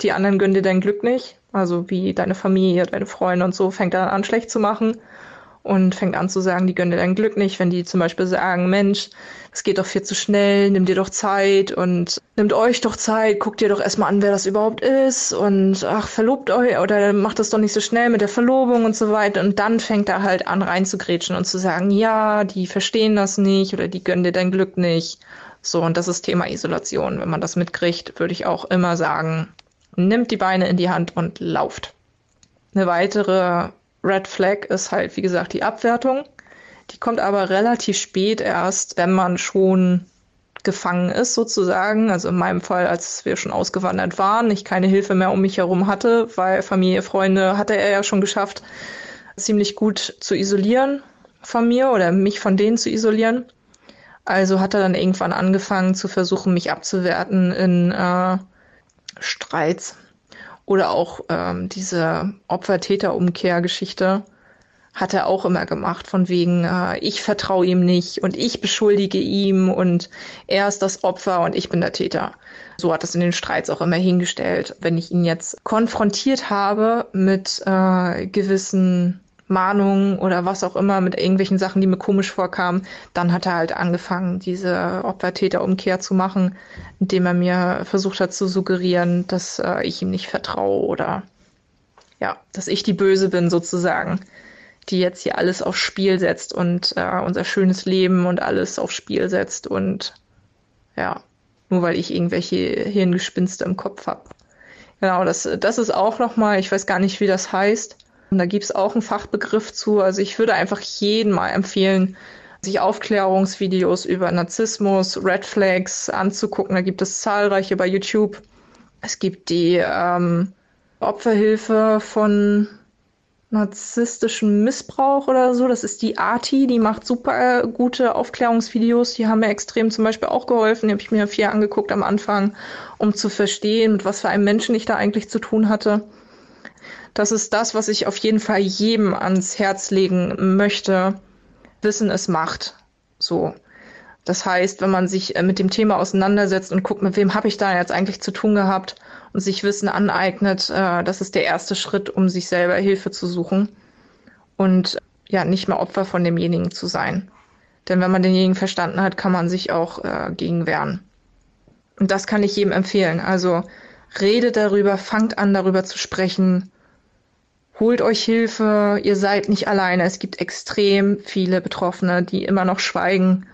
die anderen gönnen dir dein Glück nicht. Also wie deine Familie, deine Freunde und so, fängt er an, schlecht zu machen und fängt an zu sagen, die gönnen dir dein Glück nicht. Wenn die zum Beispiel sagen, Mensch, es geht doch viel zu schnell, nimm dir doch Zeit und nimmt euch doch Zeit, guckt ihr doch erstmal an, wer das überhaupt ist und ach, verlobt euch oder macht das doch nicht so schnell mit der Verlobung und so weiter. Und dann fängt er halt an, reinzugrätschen und zu sagen, ja, die verstehen das nicht oder die gönnen dir dein Glück nicht. So, und das ist Thema Isolation. Wenn man das mitkriegt, würde ich auch immer sagen, nimmt die Beine in die Hand und lauft. Eine weitere Red Flag ist halt, wie gesagt, die Abwertung. Die kommt aber relativ spät erst, wenn man schon gefangen ist sozusagen. Also in meinem Fall, als wir schon ausgewandert waren, ich keine Hilfe mehr um mich herum hatte, weil Familie, Freunde hatte er ja schon geschafft, ziemlich gut zu isolieren von mir oder mich von denen zu isolieren. Also hat er dann irgendwann angefangen zu versuchen, mich abzuwerten in Streits oder auch diese Opfer-Täter-Umkehr-Geschichte hat er auch immer gemacht, von wegen, ich vertraue ihm nicht und ich beschuldige ihm und er ist das Opfer und ich bin der Täter. So hat das in den Streits auch immer hingestellt. Wenn ich ihn jetzt konfrontiert habe mit gewissen Mahnungen oder was auch immer, mit irgendwelchen Sachen, die mir komisch vorkamen, dann hat er halt angefangen, diese Opfer-Täter-Umkehr zu machen, indem er mir versucht hat zu suggerieren, dass ich ihm nicht vertraue oder ja, dass ich die Böse bin sozusagen, die jetzt hier alles aufs Spiel setzt und unser schönes Leben und alles aufs Spiel setzt und ja, nur weil ich irgendwelche Hirngespinste im Kopf habe. Genau, das ist auch nochmal, ich weiß gar nicht, wie das heißt. Und da gibt es auch einen Fachbegriff zu. Also ich würde einfach jedem mal empfehlen, sich Aufklärungsvideos über Narzissmus, Red Flags anzugucken. Da gibt es zahlreiche bei YouTube. Es gibt die Opferhilfe von narzisstischen Missbrauch oder so. Das ist die ATI, die macht super gute Aufklärungsvideos. Die haben mir extrem zum Beispiel auch geholfen. Die habe ich mir 4 angeguckt am Anfang, um zu verstehen, mit was für einem Menschen ich da eigentlich zu tun hatte. Das ist das, was ich auf jeden Fall jedem ans Herz legen möchte. Wissen ist Macht. So. Das heißt, wenn man sich mit dem Thema auseinandersetzt und guckt, mit wem habe ich da jetzt eigentlich zu tun gehabt und sich Wissen aneignet, das ist der erste Schritt, um sich selber Hilfe zu suchen und ja, nicht mehr Opfer von demjenigen zu sein. Denn wenn man denjenigen verstanden hat, kann man sich auch gegen wehren. Und das kann ich jedem empfehlen. Also redet darüber, fangt an, darüber zu sprechen. Holt euch Hilfe, ihr seid nicht alleine. Es gibt extrem viele Betroffene, die immer noch schweigen.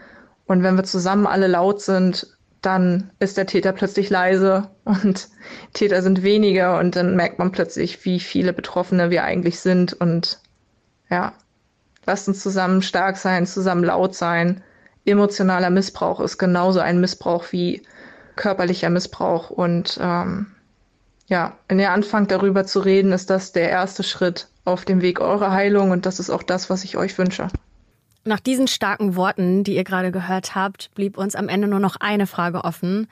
Und wenn wir zusammen alle laut sind, dann ist der Täter plötzlich leise und Täter sind weniger. Und dann merkt man plötzlich, wie viele Betroffene wir eigentlich sind. Und ja, lasst uns zusammen stark sein, zusammen laut sein. Emotionaler Missbrauch ist genauso ein Missbrauch wie körperlicher Missbrauch. Und ja, wenn ihr anfangt, darüber zu reden, ist das der erste Schritt auf dem Weg eurer Heilung und das ist auch das, was ich euch wünsche. Nach diesen starken Worten, die ihr gerade gehört habt, blieb uns am Ende nur noch eine Frage offen.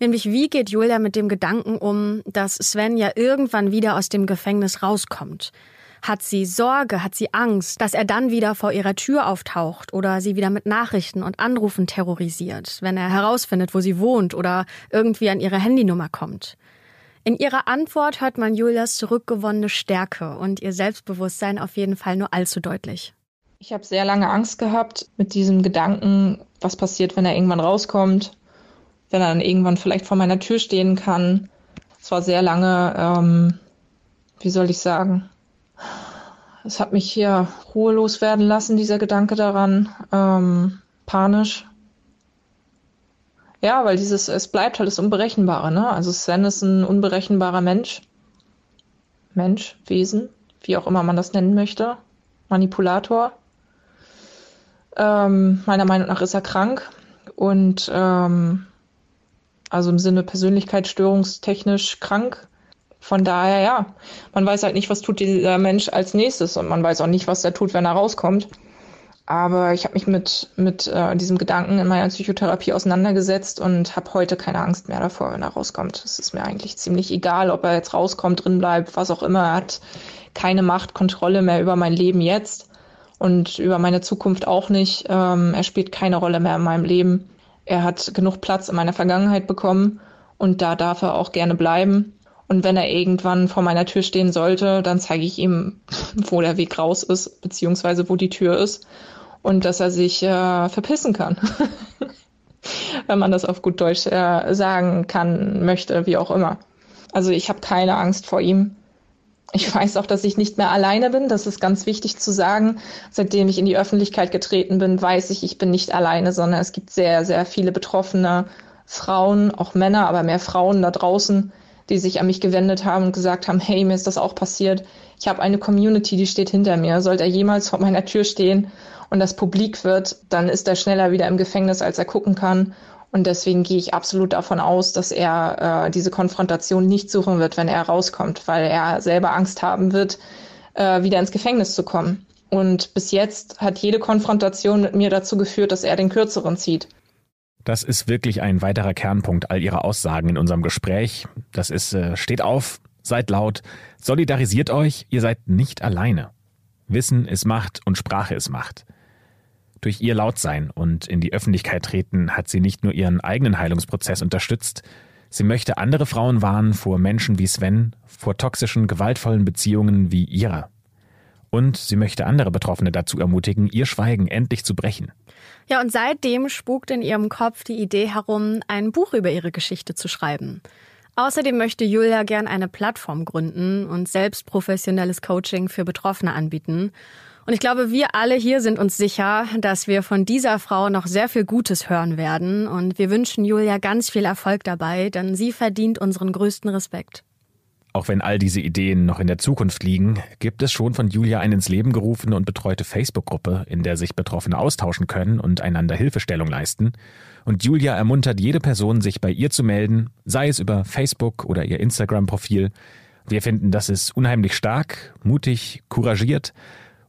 Nämlich, wie geht Julia mit dem Gedanken um, dass Sven ja irgendwann wieder aus dem Gefängnis rauskommt? Hat sie Sorge, hat sie Angst, dass er dann wieder vor ihrer Tür auftaucht oder sie wieder mit Nachrichten und Anrufen terrorisiert, wenn er herausfindet, wo sie wohnt oder irgendwie an ihre Handynummer kommt? In ihrer Antwort hört man Julias zurückgewonnene Stärke und ihr Selbstbewusstsein auf jeden Fall nur allzu deutlich. Ich habe sehr lange Angst gehabt mit diesem Gedanken, was passiert, wenn er irgendwann rauskommt, wenn er dann irgendwann vielleicht vor meiner Tür stehen kann. Es war sehr lange, wie soll ich sagen, es hat mich hier ruhelos werden lassen, dieser Gedanke daran, panisch. Ja, weil es bleibt halt das Unberechenbare, ne? Also Sven ist ein unberechenbarer Mensch, Wesen, wie auch immer man das nennen möchte, Manipulator. Meiner Meinung nach ist er krank und also im Sinne persönlichkeitsstörungstechnisch krank. Von daher, ja, man weiß halt nicht, was tut dieser Mensch als nächstes und man weiß auch nicht, was er tut, wenn er rauskommt. Aber ich habe mich mit diesem Gedanken in meiner Psychotherapie auseinandergesetzt und habe heute keine Angst mehr davor, wenn er rauskommt. Es ist mir eigentlich ziemlich egal, ob er jetzt rauskommt, drin bleibt, was auch immer. Er hat keine Macht, Kontrolle mehr über mein Leben jetzt und über meine Zukunft auch nicht. Er spielt keine Rolle mehr in meinem Leben. Er hat genug Platz in meiner Vergangenheit bekommen und da darf er auch gerne bleiben. Und wenn er irgendwann vor meiner Tür stehen sollte, dann zeige ich ihm, wo der Weg raus ist, beziehungsweise wo die Tür ist. Und dass er sich verpissen kann, wenn man das auf gut Deutsch sagen kann, möchte, wie auch immer. Also ich habe keine Angst vor ihm. Ich weiß auch, dass ich nicht mehr alleine bin. Das ist ganz wichtig zu sagen. Seitdem ich in die Öffentlichkeit getreten bin, weiß ich bin nicht alleine, sondern es gibt sehr, sehr viele betroffene Frauen, auch Männer, aber mehr Frauen da draußen, die sich an mich gewendet haben und gesagt haben, hey, mir ist das auch passiert. Ich habe eine Community, die steht hinter mir. Sollte er jemals vor meiner Tür stehen und das publik wird, dann ist er schneller wieder im Gefängnis, als er gucken kann. Und deswegen gehe ich absolut davon aus, dass er diese Konfrontation nicht suchen wird, wenn er rauskommt, weil er selber Angst haben wird, wieder ins Gefängnis zu kommen. Und bis jetzt hat jede Konfrontation mit mir dazu geführt, dass er den Kürzeren zieht. Das ist wirklich ein weiterer Kernpunkt all Ihrer Aussagen in unserem Gespräch. Das ist, steht auf, seid laut, solidarisiert euch, ihr seid nicht alleine. Wissen ist Macht und Sprache ist Macht. Durch ihr Lautsein und in die Öffentlichkeit treten hat sie nicht nur ihren eigenen Heilungsprozess unterstützt, sie möchte andere Frauen warnen vor Menschen wie Sven, vor toxischen, gewaltvollen Beziehungen wie ihrer. Und sie möchte andere Betroffene dazu ermutigen, ihr Schweigen endlich zu brechen. Ja, und seitdem spukt in ihrem Kopf die Idee herum, ein Buch über ihre Geschichte zu schreiben. Außerdem möchte Julia gern eine Plattform gründen und selbst professionelles Coaching für Betroffene anbieten. Und ich glaube, wir alle hier sind uns sicher, dass wir von dieser Frau noch sehr viel Gutes hören werden. Und wir wünschen Julia ganz viel Erfolg dabei, denn sie verdient unseren größten Respekt. Auch wenn all diese Ideen noch in der Zukunft liegen, gibt es schon von Julia eine ins Leben gerufene und betreute Facebook-Gruppe, in der sich Betroffene austauschen können und einander Hilfestellung leisten. Und Julia ermuntert jede Person, sich bei ihr zu melden, sei es über Facebook oder ihr Instagram-Profil. Wir finden, das ist unheimlich stark, mutig, couragiert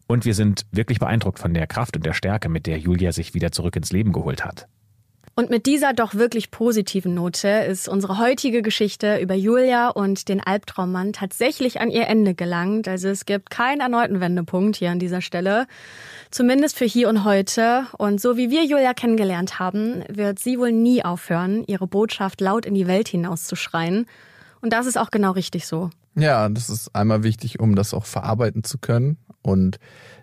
und wir sind wirklich beeindruckt von der Kraft und der Stärke, mit der Julia sich wieder zurück ins Leben geholt hat. Und mit dieser doch wirklich positiven Note ist unsere heutige Geschichte über Julia und den Albtraummann tatsächlich an ihr Ende gelangt. Also es gibt keinen erneuten Wendepunkt hier an dieser Stelle, zumindest für hier und heute. Und so wie wir Julia kennengelernt haben, wird sie wohl nie aufhören, ihre Botschaft laut in die Welt hinauszuschreien. Und das ist auch genau richtig so. Ja, das ist einmal wichtig, um das auch verarbeiten zu können. Und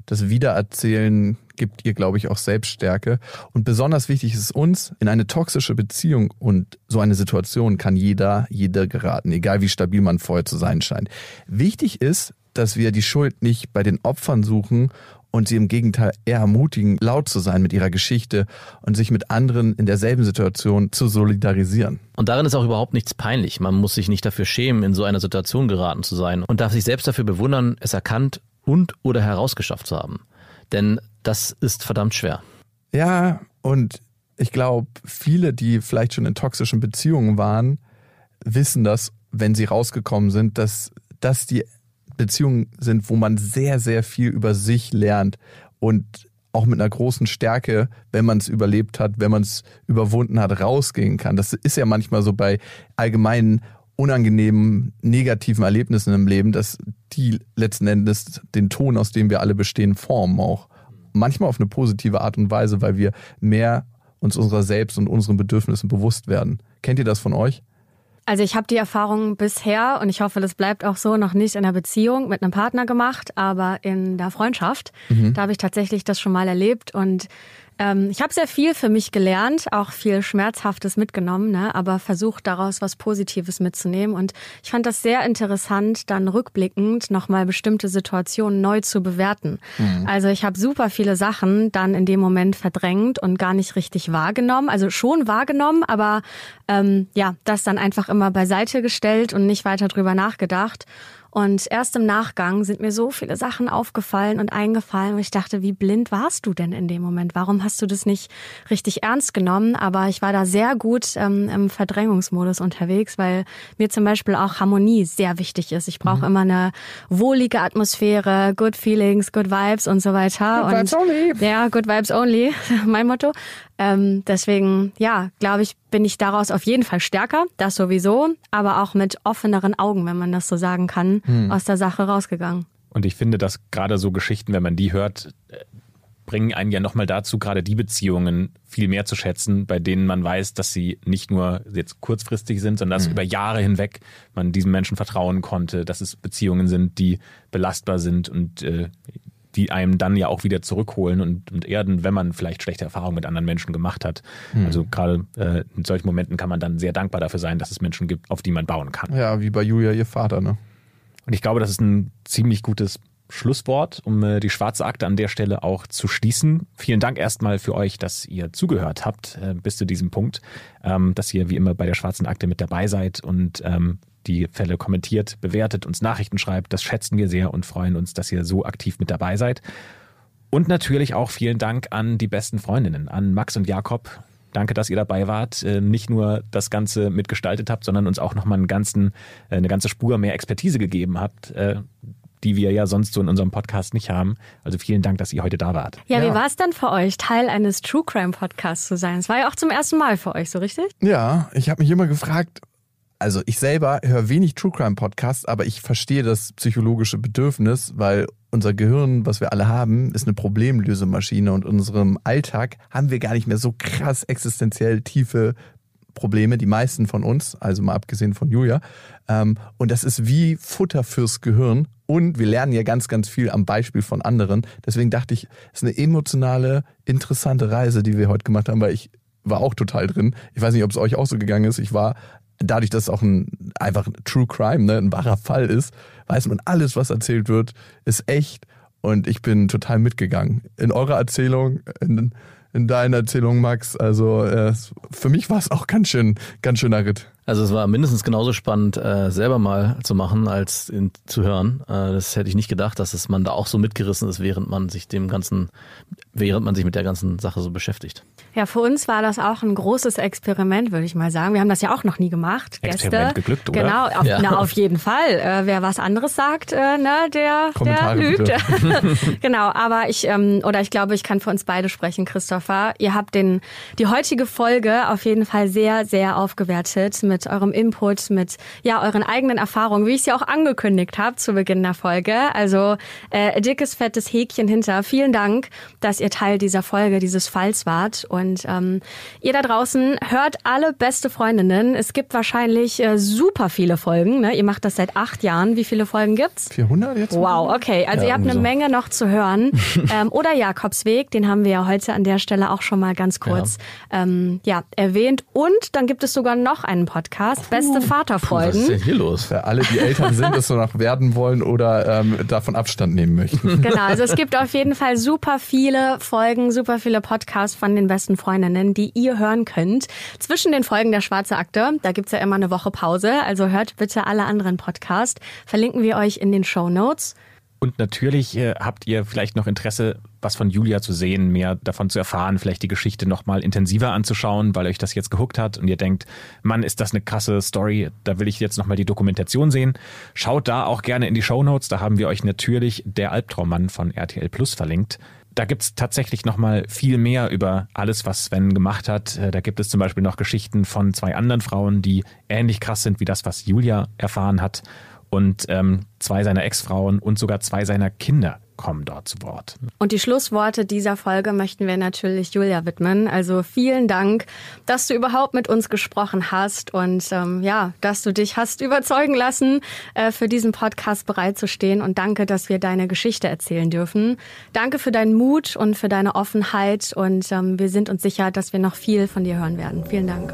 das Wiedererzählen gibt ihr, glaube ich, auch Selbststärke. Und besonders wichtig ist es uns, in eine toxische Beziehung und so eine Situation kann jeder geraten, egal wie stabil man vorher zu sein scheint. Wichtig ist, dass wir die Schuld nicht bei den Opfern suchen und sie im Gegenteil eher ermutigen, laut zu sein mit ihrer Geschichte und sich mit anderen in derselben Situation zu solidarisieren. Und darin ist auch überhaupt nichts peinlich. Man muss sich nicht dafür schämen, in so einer Situation geraten zu sein und darf sich selbst dafür bewundern, es erkannt und oder herausgeschafft zu haben. Denn das ist verdammt schwer. Ja, und ich glaube, viele, die vielleicht schon in toxischen Beziehungen waren, wissen das, wenn sie rausgekommen sind, dass das die Beziehungen sind, wo man sehr, sehr viel über sich lernt und auch mit einer großen Stärke, wenn man es überlebt hat, wenn man es überwunden hat, rausgehen kann. Das ist ja manchmal so bei allgemeinen unangenehmen, negativen Erlebnissen im Leben, dass die letzten Endes den Ton, aus dem wir alle bestehen, formen auch. Manchmal auf eine positive Art und Weise, weil wir mehr uns unserer selbst und unseren Bedürfnissen bewusst werden. Kennt ihr das von euch? Also ich habe die Erfahrung bisher, und ich hoffe, das bleibt auch so, noch nicht in einer Beziehung mit einem Partner gemacht, aber in der Freundschaft. Mhm. Da habe ich tatsächlich das schon mal erlebt und ich habe sehr viel für mich gelernt, auch viel Schmerzhaftes mitgenommen, ne, aber versucht daraus was Positives mitzunehmen. Und ich fand das sehr interessant, dann rückblickend nochmal bestimmte Situationen neu zu bewerten. Mhm. Also ich habe super viele Sachen dann in dem Moment verdrängt und gar nicht richtig wahrgenommen. Also schon wahrgenommen, aber das dann einfach immer beiseite gestellt und nicht weiter drüber nachgedacht. Und erst im Nachgang sind mir so viele Sachen aufgefallen und eingefallen, wo ich dachte, wie blind warst du denn in dem Moment? Warum hast du das nicht richtig ernst genommen? Aber ich war da sehr gut im Verdrängungsmodus unterwegs, weil mir zum Beispiel auch Harmonie sehr wichtig ist. Ich brauche immer eine wohlige Atmosphäre, good feelings, good vibes und so weiter. Good vibes only. Ja, good vibes only, mein Motto. Deswegen, ja, glaube ich, bin ich daraus auf jeden Fall stärker, das sowieso, aber auch mit offeneren Augen, wenn man das so sagen kann, aus der Sache rausgegangen. Und ich finde, dass gerade so Geschichten, wenn man die hört, bringen einen ja nochmal dazu, gerade die Beziehungen viel mehr zu schätzen, bei denen man weiß, dass sie nicht nur jetzt kurzfristig sind, sondern dass über Jahre hinweg man diesen Menschen vertrauen konnte, dass es Beziehungen sind, die belastbar sind und die einem dann ja auch wieder zurückholen und erden, wenn man vielleicht schlechte Erfahrungen mit anderen Menschen gemacht hat. Also gerade in solchen Momenten kann man dann sehr dankbar dafür sein, dass es Menschen gibt, auf die man bauen kann. Ja, wie bei Julia, ihr Vater, ne? Und ich glaube, das ist ein ziemlich gutes Schlusswort, um die Schwarze Akte an der Stelle auch zu schließen. Vielen Dank erstmal für euch, dass ihr zugehört habt bis zu diesem Punkt, dass ihr wie immer bei der Schwarzen Akte mit dabei seid und die Fälle kommentiert, bewertet, uns Nachrichten schreibt. Das schätzen wir sehr und freuen uns, dass ihr so aktiv mit dabei seid. Und natürlich auch vielen Dank an die besten Freundinnen, an Max und Jakob. Danke, dass ihr dabei wart. Nicht nur das Ganze mitgestaltet habt, sondern uns auch nochmal eine ganze Spur mehr Expertise gegeben habt, die wir ja sonst so in unserem Podcast nicht haben. Also vielen Dank, dass ihr heute da wart. Ja, wie war es denn für euch, Teil eines True Crime Podcasts zu sein? Es war ja auch zum ersten Mal für euch, so richtig? Ja, ich habe mich immer gefragt, also ich selber höre wenig True-Crime-Podcasts, aber ich verstehe das psychologische Bedürfnis, weil unser Gehirn, was wir alle haben, ist eine Problemlösemaschine und in unserem Alltag haben wir gar nicht mehr so krass existenziell tiefe Probleme, die meisten von uns, also mal abgesehen von Julia. Und das ist wie Futter fürs Gehirn und wir lernen ja ganz, ganz viel am Beispiel von anderen. Deswegen dachte ich, es ist eine emotionale, interessante Reise, die wir heute gemacht haben, weil ich war auch total drin. Ich weiß nicht, ob es euch auch so gegangen ist. Ich war... Dadurch, dass es auch einfach ein True Crime, ne, ein wahrer Fall ist, weiß man, alles, was erzählt wird, ist echt. Und ich bin total mitgegangen. In eurer Erzählung, in deiner Erzählung, Max. Also für mich war es auch ganz schöner Ritt. Also es war mindestens genauso spannend, selber mal zu machen, als zu hören. Das hätte ich nicht gedacht, dass man da auch so mitgerissen ist, während man sich mit der ganzen Sache so beschäftigt. Ja, für uns war das auch ein großes Experiment, würde ich mal sagen. Wir haben das ja auch noch nie gemacht. Experiment geglückt, oder? Genau, auf jeden Fall. Wer was anderes sagt, der lügt. Genau, aber ich glaube, ich kann für uns beide sprechen, Christopher. Ihr habt die heutige Folge auf jeden Fall sehr, sehr aufgewertet mit eurem Input, mit euren eigenen Erfahrungen, wie ich sie auch angekündigt habe zu Beginn der Folge. Also dickes, fettes Häkchen hinter. Vielen Dank, dass ihr Teil dieser Folge, dieses Falls wart. Und ihr da draußen hört alle beste Freundinnen. Es gibt wahrscheinlich super viele Folgen. Ne? Ihr macht das seit 8 Jahren. Wie viele Folgen gibt's? 400 jetzt? Wow, okay. Also ihr habt eine Menge noch zu hören. Oder Jakobsweg, den haben wir ja heute an der Stelle auch schon mal ganz kurz erwähnt. Und dann gibt es sogar noch einen Podcast. Beste Vaterfolgen. Was ist denn hier los? Für alle, die Eltern sind, das so noch werden wollen oder davon Abstand nehmen möchten. Genau, also es gibt auf jeden Fall super viele Folgen, super viele Podcasts von den besten Freundinnen, die ihr hören könnt. Zwischen den Folgen der Schwarze Akte, da gibt es ja immer eine Woche Pause, also hört bitte alle anderen Podcasts. Verlinken wir euch in den Shownotes. Und natürlich habt ihr vielleicht noch Interesse, was von Julia zu sehen, mehr davon zu erfahren, vielleicht die Geschichte nochmal intensiver anzuschauen, weil euch das jetzt gehuckt hat und ihr denkt, Mann, ist das eine krasse Story, da will ich jetzt nochmal die Dokumentation sehen. Schaut da auch gerne in die Shownotes, da haben wir euch natürlich der Albtraummann von RTL+ verlinkt. Da gibt es tatsächlich nochmal viel mehr über alles, was Sven gemacht hat. Da gibt es zum Beispiel noch Geschichten von 2 anderen Frauen, die ähnlich krass sind wie das, was Julia erfahren hat. Und 2 seiner Ex-Frauen und sogar 2 seiner Kinder kommen dort zu Wort. Und die Schlussworte dieser Folge möchten wir natürlich Julia widmen. Also vielen Dank, dass du überhaupt mit uns gesprochen hast und dass du dich hast überzeugen lassen, für diesen Podcast bereitzustehen. Und danke, dass wir deine Geschichte erzählen dürfen. Danke für deinen Mut und für deine Offenheit. Und wir sind uns sicher, dass wir noch viel von dir hören werden. Vielen Dank.